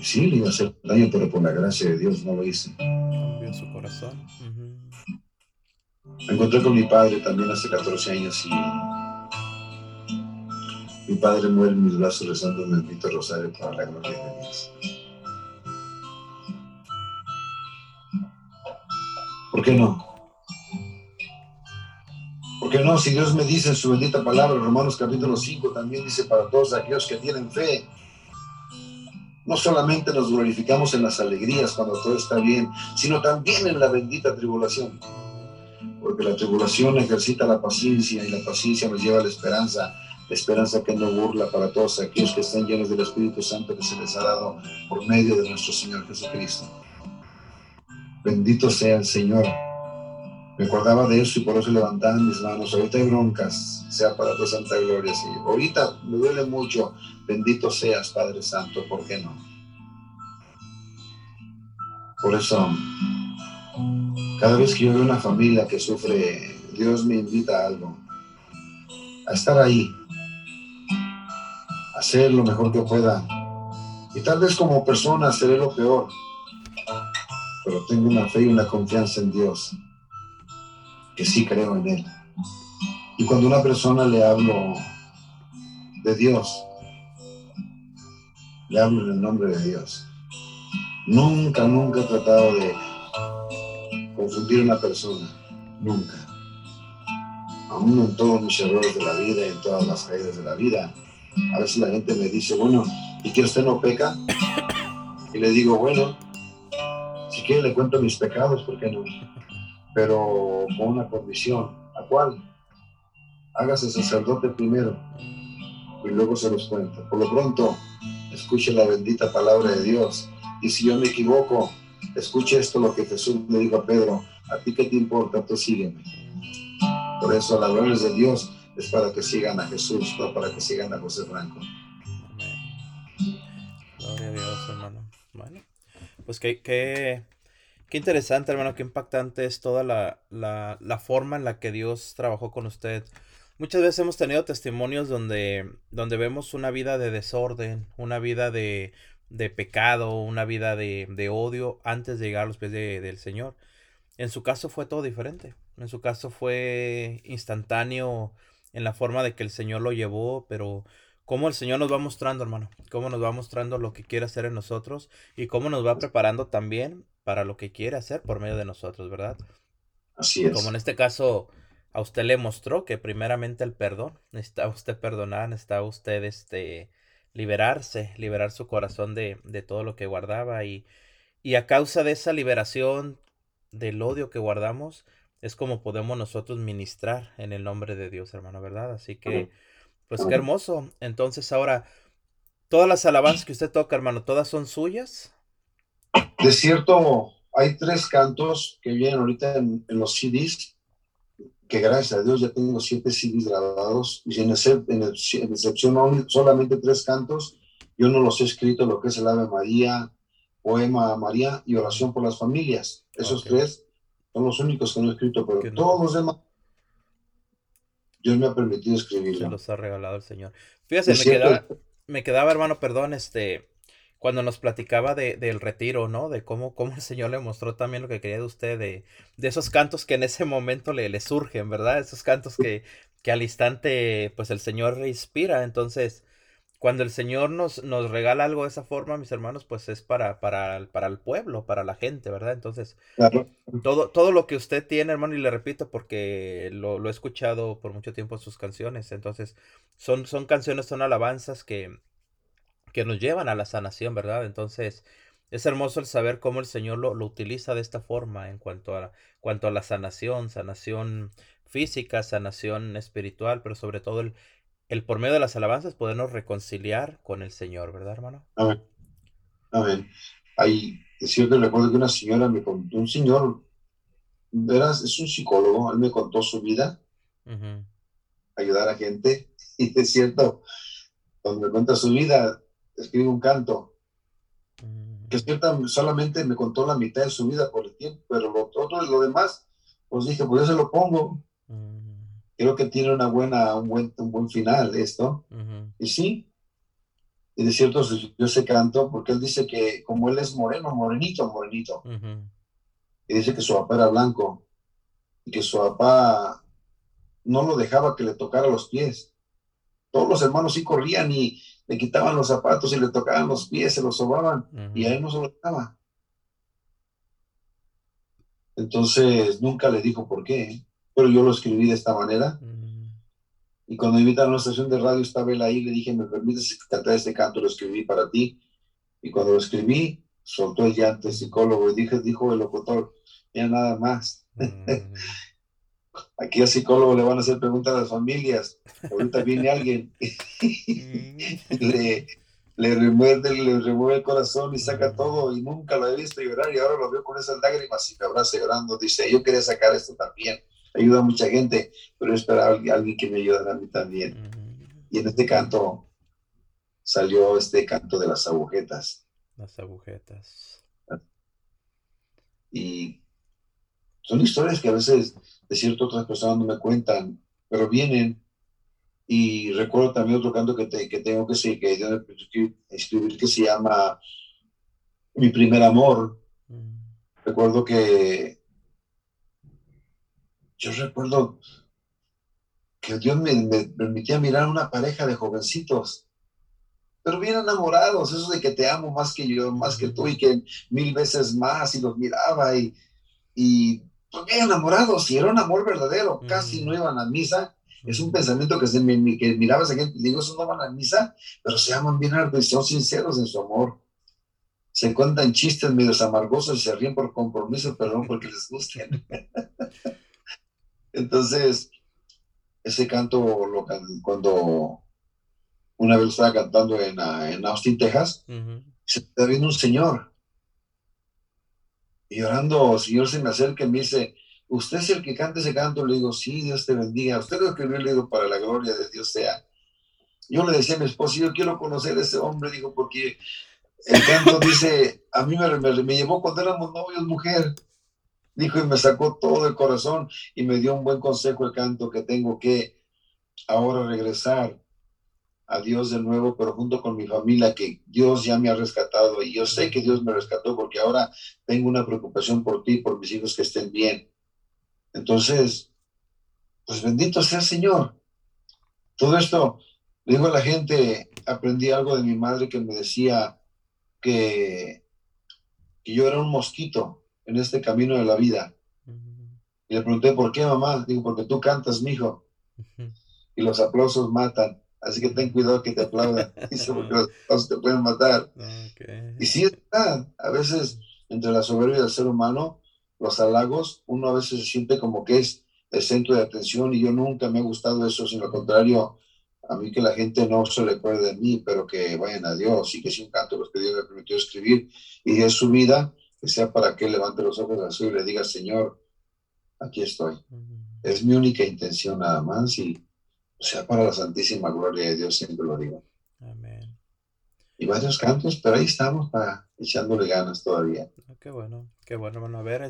Y sí, le iba a hacer daño, pero por la gracia de Dios no lo hice. Cambió su corazón. Uh-huh. Me encontré con mi padre también hace 14 años y mi padre muere en mis brazos rezando un bendito rosario para la gloria de Dios. ¿Por qué no? ¿Por qué no? Si Dios me dice en su bendita palabra, Romanos capítulo 5 también dice, para todos aquellos que tienen fe, no solamente nos glorificamos en las alegrías cuando todo está bien, sino también en la bendita tribulación. Porque la tribulación ejercita la paciencia y la paciencia nos lleva a la esperanza que no burla, para todos aquellos que están llenos del Espíritu Santo que se les ha dado por medio de nuestro Señor Jesucristo. Bendito sea el Señor. Me acordaba de eso y por eso levantaba mis manos. Ahorita hay broncas, sea para tu santa gloria, Señor. Ahorita me duele mucho. Bendito seas, Padre Santo, ¿por qué no? Por eso, cada vez que yo veo una familia que sufre, Dios me invita a algo. A estar ahí. A hacer lo mejor que pueda. Y tal vez como persona seré lo peor. Pero tengo una fe y una confianza en Dios, que sí creo en Él. Y cuando a una persona le hablo de Dios, le hablo en el nombre de Dios. Nunca he tratado de confundir a una persona, nunca. Aún en todos mis errores de la vida y en todas las caídas de la vida, a veces la gente me dice, bueno, ¿y que usted no peca? Y le digo, bueno, si quiere le cuento mis pecados, ¿por qué no? Pero con una condición, ¿a cuál? Hágase sacerdote primero y luego se los cuento. Por lo pronto, escuche la bendita palabra de Dios. Y si yo me equivoco, escuche esto lo que Jesús le dijo a Pedro. ¿A ti qué te importa? Tú sígueme. Por eso, las glorias de Dios es para que sigan a Jesús, no para que sigan a José Franco. Amén. Gloria a Dios, hermano. Bueno. Pues qué interesante, hermano, qué impactante es toda la forma en la que Dios trabajó con usted. Muchas veces hemos tenido testimonios donde vemos una vida de desorden, una vida de pecado, una vida de odio antes de llegar a los pies del Señor. En su caso fue todo diferente. En su caso fue instantáneo en la forma de que el Señor lo llevó, pero... Cómo el Señor nos va mostrando, hermano. Cómo nos va mostrando lo que quiere hacer en nosotros. Y cómo nos va preparando también para lo que quiere hacer por medio de nosotros, ¿verdad? Así es. Como en este caso, a usted le mostró que primeramente el perdón. Necesitaba usted perdonar, necesitaba usted liberar su corazón de todo lo que guardaba. Y a causa de esa liberación del odio que guardamos, es como podemos nosotros ministrar en el nombre de Dios, hermano, ¿verdad? Así que... Uh-huh. Pues qué hermoso. Entonces ahora, Todas las alabanzas que usted toca, hermano, ¿todas son suyas? De cierto, hay 3 cantos que vienen ahorita en los CDs, que gracias a Dios ya tengo 7 CDs grabados, y en excepción solamente 3 cantos. Yo no los he escrito, lo que es el Ave María, Poema a María y Oración por las Familias. Esos 3 son los únicos que no he escrito, pero todos los demás Dios me ha permitido escribirlos. Se los ha regalado el Señor. Fíjese, me quedaba, hermano, perdón, cuando nos platicaba del retiro, ¿no? De cómo el Señor le mostró también lo que quería de usted, de esos cantos que en ese momento le surgen, ¿verdad? Esos cantos que al instante, pues, el Señor inspira. Entonces, cuando el Señor nos regala algo de esa forma, mis hermanos, pues es para el pueblo, para la gente, ¿verdad? Entonces, claro, todo lo que usted tiene, hermano, y le repito porque lo he escuchado por mucho tiempo en sus canciones, entonces son canciones, son alabanzas que nos llevan a la sanación, ¿verdad? Entonces, es hermoso el saber cómo el Señor lo utiliza de esta forma en cuanto a la sanación física, sanación espiritual, pero sobre todo el por medio de las alabanzas podernos reconciliar con el Señor, ¿verdad, hermano? Amén. Amén. Ahí, es cierto, recuerdo que una señora me contó, un señor, verás, es un psicólogo, él me contó su vida, uh-huh, ayudar a gente, y es cierto, cuando me cuenta su vida, escribe un canto, uh-huh, que es cierto, solamente me contó la mitad de su vida por el tiempo, pero lo demás, pues dije, pues yo se lo pongo. Uh-huh. Creo que tiene un buen final esto. Uh-huh. Y sí, y de cierto yo se canto, porque él dice que como él es morenito, uh-huh, y dice que su papá era blanco, y que su papá no lo dejaba que le tocara los pies. Todos los hermanos sí corrían y le quitaban los zapatos y le tocaban los pies, se los sobaban, uh-huh, y a él no se lo dejaba. Entonces nunca le dijo por qué, pero yo lo escribí de esta manera. Uh-huh. Y cuando me invitaron a una estación de radio, estaba él ahí, le dije, ¿me permites cantar este canto? Lo escribí para ti. Y cuando lo escribí, soltó el llanto el psicólogo, y dijo el locutor, ya nada más. Uh-huh. Aquí al psicólogo le van a hacer preguntas a las familias. Ahorita viene alguien, uh-huh, le remueve el corazón y saca, uh-huh, todo, y nunca lo he visto llorar, y ahora lo veo con esas lágrimas y me abraza llorando. Dice, yo quería sacar esto también. Ayuda a mucha gente, pero esperaba a alguien que me ayudara a mí también. Uh-huh. Y en este canto salió este canto de las agujetas. Las agujetas. Y son historias que a veces, de cierto, otras personas no me cuentan, pero vienen. Y recuerdo también otro canto que tengo que escribir, que se llama Mi Primer Amor. Uh-huh. Recuerdo que Dios me permitía mirar una pareja de jovencitos, pero bien enamorados, eso de que te amo más que yo, más que tú, y que 1000 veces más, y los miraba, y pues bien enamorados, y era un amor verdadero, uh-huh, casi no iban a misa. Es un pensamiento que miraba a esa gente, digo, esos no van a misa, pero se aman bien harto y son sinceros en su amor. Se cuentan chistes medio amargosos y se ríen por compromiso, perdón, porque les gusten. Entonces, ese canto, cuando una vez estaba cantando en Austin, Texas, uh-huh, se está viendo un señor. Y llorando, el señor se me acerca y me dice, ¿usted es el que canta ese canto? Le digo, sí, Dios te bendiga. Usted lo escribió, le digo, para la gloria de Dios sea. Yo le decía a mi esposo, yo quiero conocer a ese hombre, digo, porque el canto dice, a mí me llevó cuando éramos novios, mujer. Dijo, y me sacó todo el corazón y me dio un buen consejo el canto, que tengo que ahora regresar a Dios de nuevo, pero junto con mi familia, que Dios ya me ha rescatado, y yo sé que Dios me rescató porque ahora tengo una preocupación por ti, por mis hijos, que estén bien. Entonces, pues bendito sea el Señor. Todo esto, le digo a la gente, aprendí algo de mi madre que me decía que yo era un mosquito en este camino de la vida. Uh-huh. Y le pregunté, ¿por qué, mamá? Digo, porque tú cantas, mijo. Uh-huh. Y los aplausos matan. Así que ten cuidado que te aplaudan. Dice, porque los aplausos te pueden matar. Okay. Y sí, es verdad. A veces, entre la soberbia del ser humano, los halagos, uno a veces se siente como que es el centro de atención, y yo nunca me ha gustado eso, sino al contrario, A mí que la gente no se recuerde de mí, pero que vayan a Dios y que es un canto los que Dios me permitió escribir y es su vida, que sea para que levante los ojos al cielo y le diga, Señor, aquí estoy. Es mi única intención nada más y sea para la santísima gloria de Dios, siempre lo digo. Amén. Y varios cantos, pero ahí estamos para echándole ganas todavía. Qué bueno, hermano. A ver,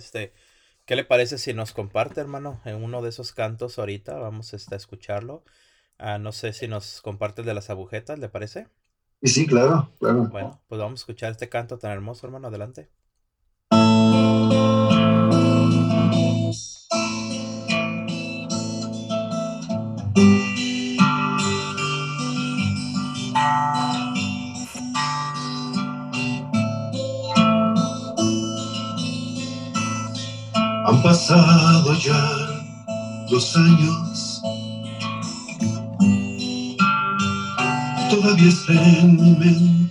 ¿qué le parece si nos comparte, hermano, en uno de esos cantos ahorita? Vamos a escucharlo. No sé si nos comparte el de las agujetas, ¿le parece? Sí, claro. Bueno, pues vamos a escuchar este canto tan hermoso, hermano. Adelante. Han pasado ya 2 años. Todavía está en mi mente.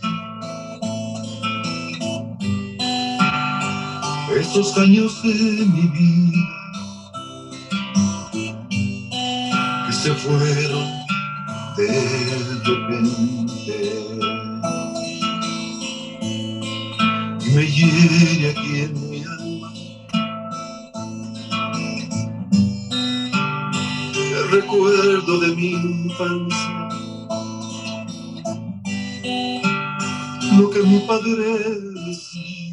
Estos años de mi vida que se fueron de repente. Me hiere aquí en mi alma. El recuerdo de mi infancia. Lo que mi padre decía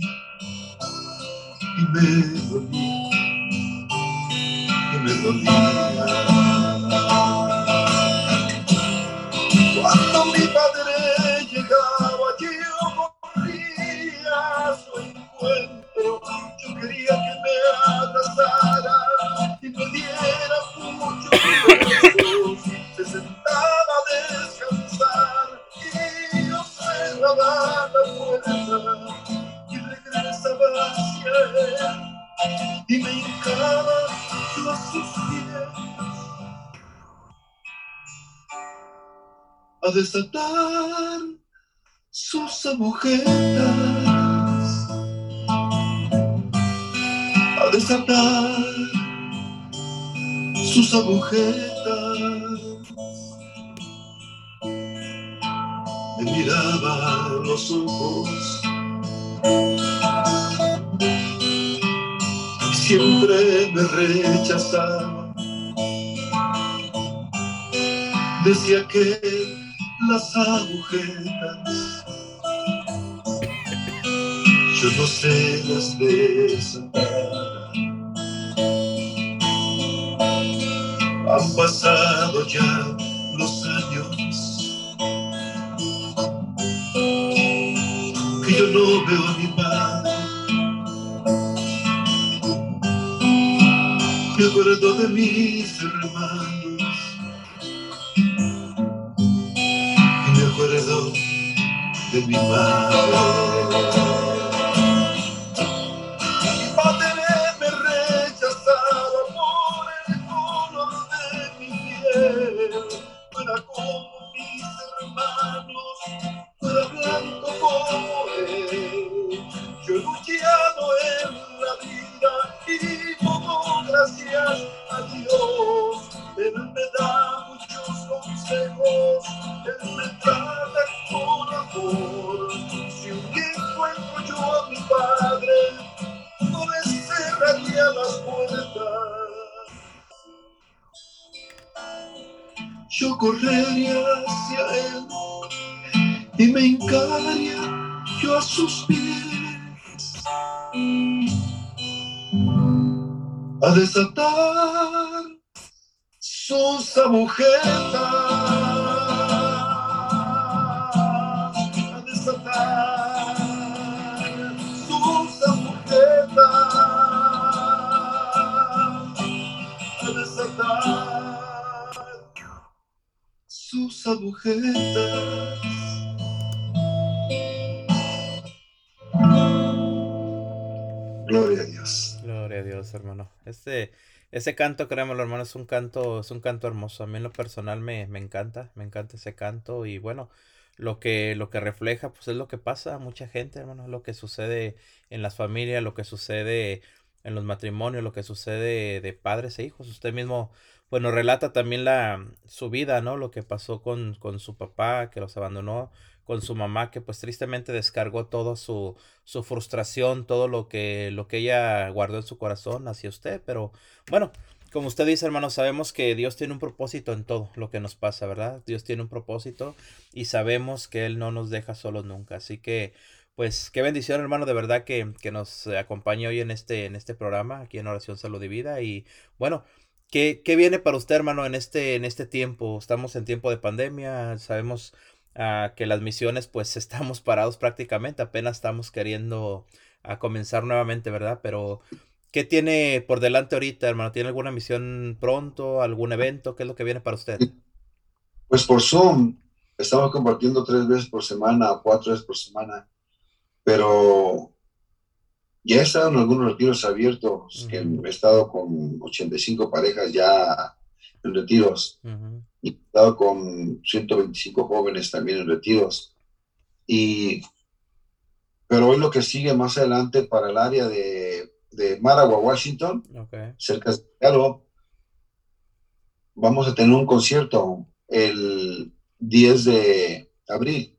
y me dolía. Cuando mi padre llegaba yo corría a su encuentro, yo quería que me abrazara y me diera mucho besos. Se sentaba a descansar y yo cerraba. Y regresaba hacia él y me hincaba yo a sus pies a desatar sus agujetas, a desatar sus agujetas. Me miraba los ojos y siempre me rechazaba. Decía que las agujetas yo no sé las desatar. Han pasado ya los años. Yo no veo a mi padre. Me acuerdo de mis hermanos y me acuerdo de mi madre. Mi padre me rechazaba por el color de mi piel. Para con mis hermanos era blanco como él. Yo he luchado en la vida y todo gracias a Dios. Él me da muchos consejos, él me trata con amor. Si un día encuentro yo a mi padre, no le cerraría las puertas. Yo correría hacia él y me hincaría yo a sus pies a desatar sus agujetas, a desatar sus agujetas, a desatar sus agujetas. Gloria a Dios. Gloria a Dios, hermano. Ese canto, créanmelo, hermano, es un canto hermoso. A mí en lo personal me encanta ese canto. Y bueno, lo que refleja, pues es lo que pasa a mucha gente, hermano, lo que sucede en las familias, lo que sucede en los matrimonios, lo que sucede de padres e hijos. Usted mismo pues nos relata también su vida, ¿no? Lo que pasó con su papá, que los abandonó, con su mamá, que pues tristemente descargó toda su frustración, todo lo que ella guardó en su corazón hacia usted. Pero bueno, como usted dice, hermano, sabemos que Dios tiene un propósito en todo lo que nos pasa, ¿verdad? Dios tiene un propósito y sabemos que Él no nos deja solos nunca. Así que, pues, qué bendición, hermano, de verdad que nos acompañe hoy en este programa, aquí en Oración Salud y Vida. Y bueno, ¿qué viene para usted, hermano, en este tiempo? Estamos en tiempo de pandemia, sabemos que las misiones, pues, estamos parados prácticamente, apenas estamos queriendo comenzar nuevamente, ¿verdad? Pero ¿qué tiene por delante ahorita, hermano? ¿Tiene alguna misión pronto, algún evento? ¿Qué es lo que viene para usted? Pues por Zoom estamos compartiendo 3 veces por semana, 4 veces por semana, pero ya he estado en algunos retiros abiertos, que he estado con 85 parejas ya en retiros, y he estado con 125 jóvenes también en retiros, pero hoy lo que sigue más adelante para el área de Maragua, Washington, okay, cerca de San Diego, vamos a tener un concierto el 10 de abril.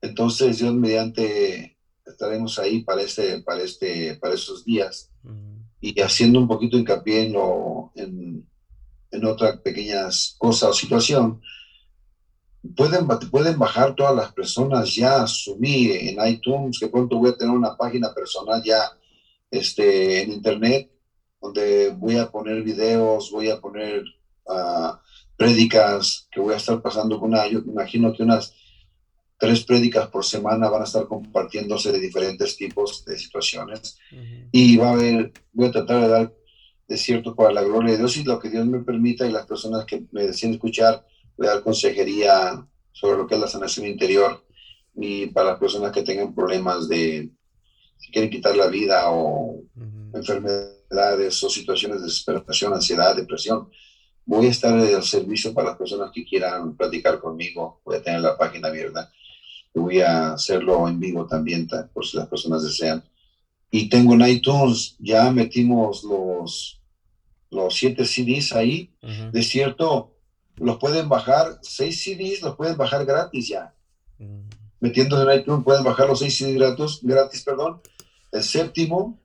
Entonces, Dios mediante, estaremos ahí para esos días, y haciendo un poquito hincapié en otras pequeñas cosas o situación. Pueden bajar todas las personas ya, subí en iTunes, que pronto voy a tener una página personal ya, en internet, donde voy a poner videos, voy a poner prédicas que voy a estar pasando yo imagino que unas 3 prédicas por semana van a estar compartiéndose de diferentes tipos de situaciones, y voy a tratar de dar desierto para la gloria de Dios y lo que Dios me permita, y las personas que me deciden escuchar, voy a dar consejería sobre lo que es la sanación interior, y para las personas que tengan problemas si quieren quitar la vida o enfermedades o situaciones de desesperación, ansiedad, depresión. Voy a estar al servicio para las personas que quieran platicar conmigo. Voy a tener la página abierta. Voy a hacerlo en vivo también, por si las personas desean. Y tengo en iTunes, ya metimos los 7 CDs ahí. De cierto, los pueden bajar, 6 CDs los pueden bajar gratis ya. Metiéndose en iTunes pueden bajar los 6 CDs gratis. El 7º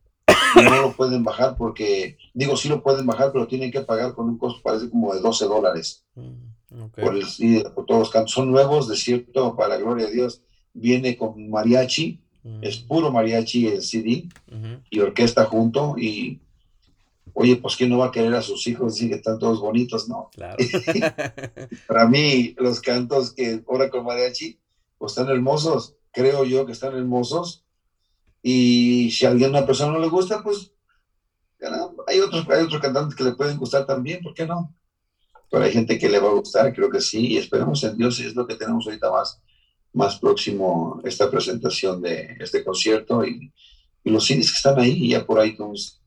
no lo pueden bajar porque, sí lo pueden bajar, pero tienen que pagar con un costo, parece como de $12. Okay. Por todos los cantos. Son nuevos, de cierto, para la gloria de Dios. Viene con mariachi, es puro mariachi el CD, y orquesta junto. Y, oye, pues, ¿quién no va a querer a sus hijos decir que están todos bonitos? No. Claro. Para mí, los cantos que ahora con mariachi, pues, están hermosos. Creo yo que están hermosos. Y si a alguna persona no le gusta, pues hay otros cantantes que le pueden gustar también, ¿por qué no? Pero hay gente que le va a gustar, creo que sí, y esperamos en Dios, es lo que tenemos ahorita más próximo, esta presentación de este concierto, y los CDs que están ahí, ya por iTunes,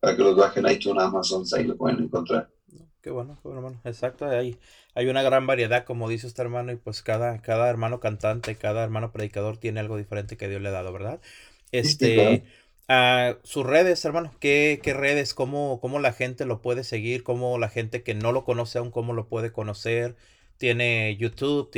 para que los bajen a iTunes, Amazon, ahí lo pueden encontrar. Qué bueno, hermano, exacto, hay una gran variedad, como dice usted, hermano, y pues cada hermano cantante, cada hermano predicador tiene algo diferente que Dios le ha dado, ¿verdad? Sus redes, hermano, ¿qué redes? ¿Cómo la gente lo puede seguir? ¿Cómo la gente que no lo conoce aún, cómo lo puede conocer? Tiene YouTube,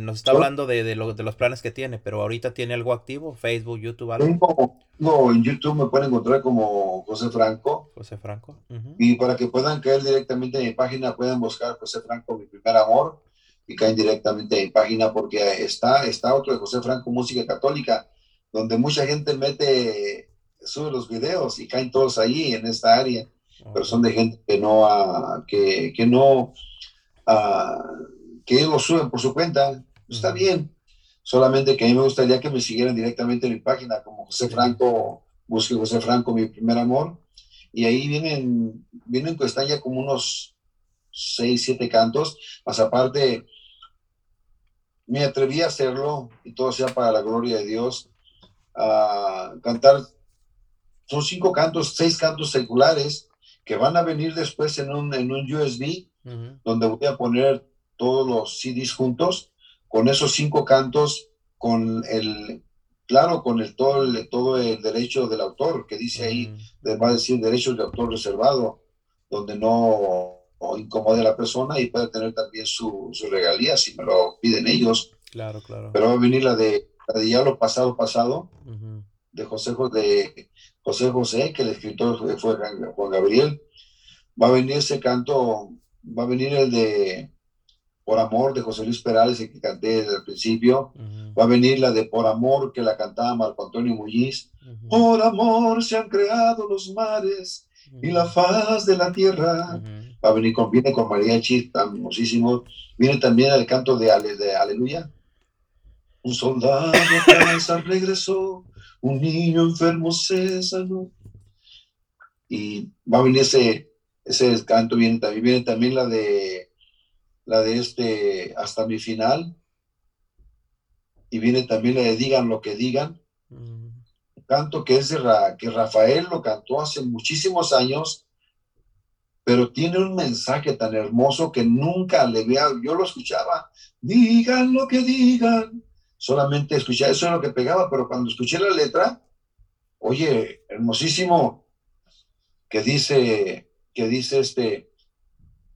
nos está hablando de los planes que tiene, pero ahorita tiene algo activo, Facebook, YouTube, algo. No, en YouTube me pueden encontrar como José Franco. José Franco. Y para que puedan caer directamente a mi página, pueden buscar José Franco, mi primer amor, y caen directamente a mi página, porque está otro de José Franco, música católica, donde mucha gente sube los videos y caen todos ahí en esta área, pero son de gente que ellos lo suben por su cuenta, está bien, solamente que a mí me gustaría que me siguieran directamente en mi página, como José Franco, busque José Franco, mi primer amor, y ahí vienen pues están ya como unos 6, 7 cantos, más aparte, me atreví a hacerlo, y todo sea para la gloria de Dios, a cantar, son 6 cantos seculares que van a venir después en un USB, donde voy a poner todos los CDs juntos con esos 5 cantos, con todo el derecho del autor que dice ahí, va a decir derechos de autor reservado, donde no o incomode a la persona y pueda tener también su regalía, si me lo piden ellos. Claro, claro. Pero va a venir la de ya lo pasado, uh-huh, de José José, que el escritor fue Juan Gabriel. Va a venir ese canto, va a venir el de Por Amor, de José Luis Perales, el que canté desde el principio. Uh-huh. Va a venir la de Por Amor, que la cantaba Marco Antonio Muñiz. Uh-huh. Por amor se han creado los mares, uh-huh, y la faz de la tierra. Uh-huh. Va a venir viene con María Chir, tan hermosísimo. Viene también el canto de Aleluya. Un soldado César regresó, un niño enfermo se sanó. Y va a venir ese canto, viene también la de Hasta mi final, y viene también la de Digan lo que digan, un canto que es que Rafael lo cantó hace muchísimos años, pero tiene un mensaje tan hermoso que nunca le veía, yo lo escuchaba, digan lo que digan, solamente escuchaba, eso es lo que pegaba, pero cuando escuché la letra, oye, hermosísimo, que dice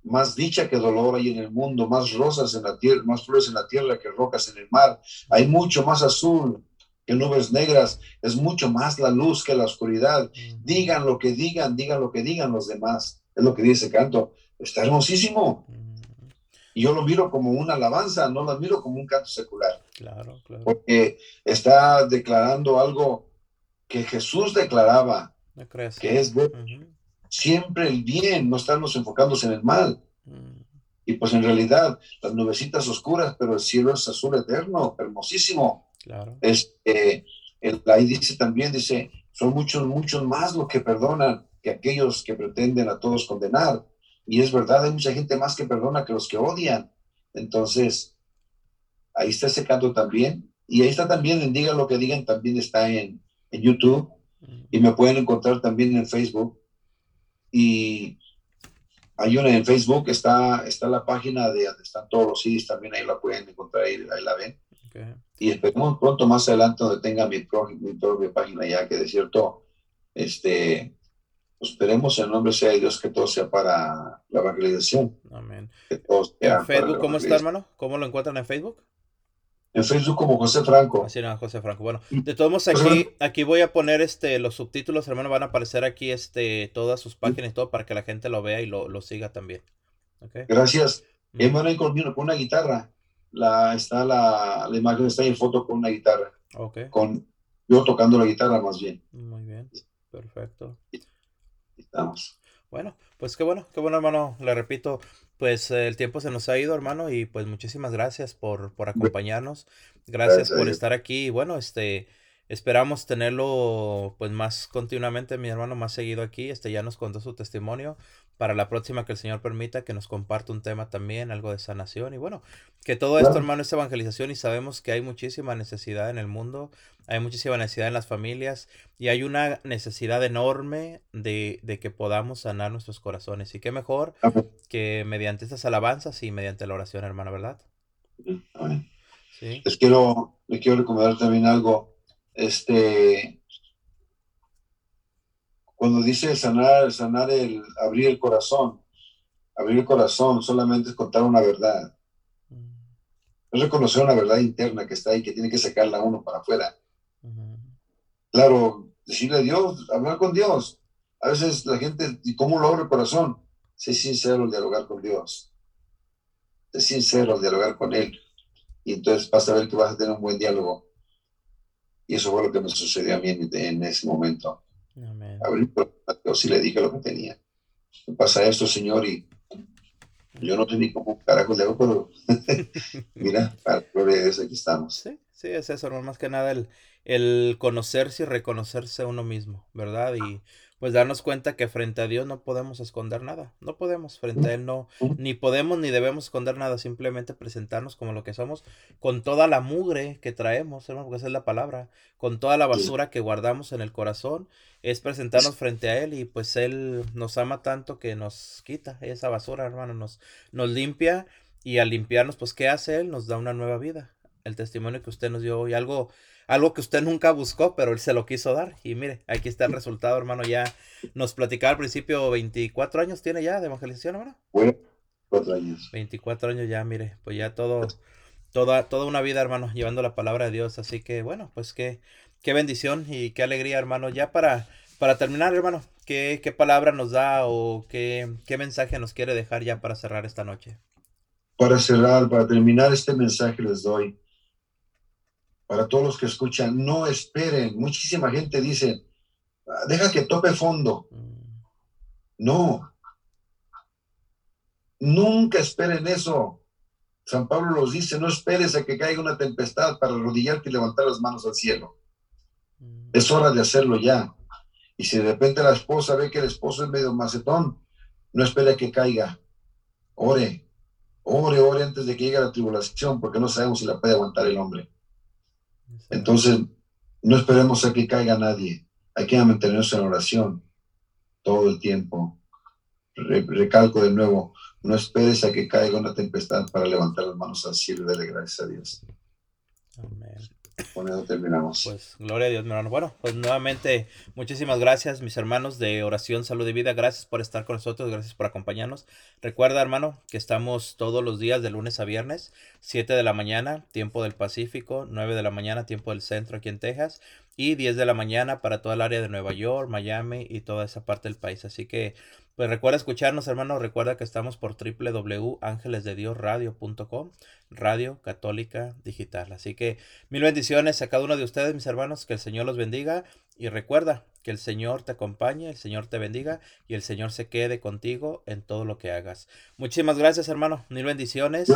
más dicha que dolor hay en el mundo, más rosas en la tierra, más flores en la tierra que rocas en el mar, hay mucho más azul que nubes negras, es mucho más la luz que la oscuridad, digan lo que digan los demás, es lo que dice ese canto, está hermosísimo, y yo lo miro como una alabanza, no lo miro como un canto secular, claro. Porque está declarando algo que Jesús declaraba, ¿no crees? Que es bueno, uh-huh, siempre el bien, no estarnos enfocándose en el mal. Mm. Y pues en realidad, las nubecitas oscuras, pero el cielo es azul eterno, hermosísimo. Claro. Ahí dice, son muchos más los que perdonan que aquellos que pretenden a todos condenar. Y es verdad, hay mucha gente más que perdona que los que odian. Entonces, ahí está ese canto también. Y ahí está también, en Digan lo que digan, también está en YouTube. Mm. Y me pueden encontrar también en Facebook. Y hay una en Facebook, está la página de donde están todos los CDs, también ahí la pueden encontrar, ahí la ven. Okay. Y esperemos pronto, más adelante, donde tenga mi propia página ya, que de cierto, esperemos en nombre sea de Dios que todo sea para la evangelización. Amén. Que todo sea. ¿En Facebook cómo está, hermano? ¿Cómo lo encuentran en Facebook? En Facebook como José Franco. Así no, José Franco. Bueno, de todos modos aquí voy a poner los subtítulos, hermano, van a aparecer aquí todas sus páginas y todo para que la gente lo vea y lo siga también. Okay. Gracias. Hermano, con una guitarra. Está la imagen, está en foto con una guitarra. Okay. Con yo tocando la guitarra más bien. Muy bien. Perfecto. Estamos. Bueno, pues qué bueno, hermano. Le repito. Pues el tiempo se nos ha ido, hermano, y pues muchísimas gracias por acompañarnos. Gracias por estar aquí. Y bueno, esperamos tenerlo pues más continuamente, mi hermano, más seguido aquí. Ya nos contó su testimonio. Para la próxima, que el Señor permita que nos comparta un tema también, algo de sanación. Y bueno, que todo esto, hermano, es evangelización, y sabemos que hay muchísima necesidad en el mundo, hay muchísima necesidad en las familias, y hay una necesidad enorme de que podamos sanar nuestros corazones. Y qué mejor que mediante estas alabanzas y mediante la oración, hermano, ¿verdad? Sí. Les quiero recomendar también algo. Cuando dice sanar abrir el corazón solamente es contar una verdad. Es reconocer una verdad interna que está ahí, que tiene que sacarla uno para afuera. Uh-huh. Claro, decirle a Dios, hablar con Dios. A veces la gente, ¿y cómo lo abre el corazón? Sé sincero al dialogar con Dios. Sé sincero al dialogar con Él. Y entonces vas a ver que vas a tener un buen diálogo. Y eso fue lo que me sucedió a mí en ese momento. Amén. Abrí a Dios y le dije lo que tenía. Me pasa esto, Señor, y yo no sé ni cómo carajo le hago, pero mira, para gloria de Dios, aquí estamos. Sí, es eso, hermano, más que nada el conocerse y reconocerse a uno mismo, ¿verdad? Y pues darnos cuenta que frente a Dios no podemos esconder nada, no podemos, frente a Él no, ni podemos ni debemos esconder nada, simplemente presentarnos como lo que somos, con toda la mugre que traemos, hermano, porque esa es la palabra, con toda la basura que guardamos en el corazón, es presentarnos frente a Él, y pues Él nos ama tanto que nos quita esa basura, hermano, nos limpia, y al limpiarnos, pues, ¿qué hace Él? Nos da una nueva vida. el testimonio que usted nos dio hoy, algo que usted nunca buscó, pero él se lo quiso dar, y mire, aquí está el resultado, hermano. Ya nos platicaba al principio, 24 años tiene ya de evangelización, hermano. Bueno, 24 años. 24 años ya, mire, pues ya toda una vida, hermano, llevando la palabra de Dios. Así que, bueno, pues qué bendición y qué alegría, hermano. Ya para terminar, hermano, ¿qué palabra nos da o qué mensaje nos quiere dejar ya para cerrar esta noche? Para terminar este mensaje les doy, para todos los que escuchan, no esperen. Muchísima gente dice, deja que tope fondo. No, nunca esperen eso. San Pablo los dice, no esperes a que caiga una tempestad para arrodillarte y levantar las manos al cielo. Es hora de hacerlo ya. Y si de repente la esposa ve que el esposo es medio macetón, no espere a que caiga. Ore antes de que llegue la tribulación, porque no sabemos si la puede aguantar el hombre. Entonces, no esperemos a que caiga nadie. Hay que mantenernos en oración todo el tiempo. Recalco de nuevo, no esperes a que caiga una tempestad para levantar las manos al cielo y darle gracias a Dios. Amén. Con eso terminamos. Pues, gloria a Dios, mi hermano. Bueno, pues nuevamente, muchísimas gracias, mis hermanos de Oración, Salud y Vida. Gracias por estar con nosotros, gracias por acompañarnos. Recuerda, hermano, que estamos todos los días de lunes a viernes, 7 de la mañana, tiempo del Pacífico, 9 de la mañana, tiempo del centro aquí en Texas, y 10 de la mañana para toda el área de Nueva York, Miami y toda esa parte del país. Así que, pues recuerda escucharnos, hermano. Recuerda que estamos por www.angelesdediosradio.com, Radio Católica Digital. Así que mil bendiciones a cada uno de ustedes, mis hermanos. Que el Señor los bendiga. Y recuerda que el Señor te acompañe, el Señor te bendiga y el Señor se quede contigo en todo lo que hagas. Muchísimas gracias, hermano. Mil bendiciones.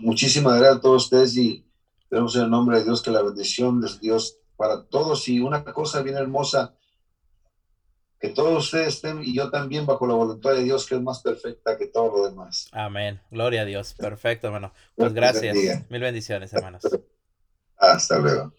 Muchísimas gracias a todos ustedes y tenemos en el nombre de Dios que la bendición de Dios para todos. Y una cosa bien hermosa, que todos ustedes estén y yo también bajo la voluntad de Dios, que es más perfecta que todo lo demás. Amén. Gloria a Dios. Perfecto, hermano. Pues gracias. Mil bendiciones, hermanos. Hasta luego.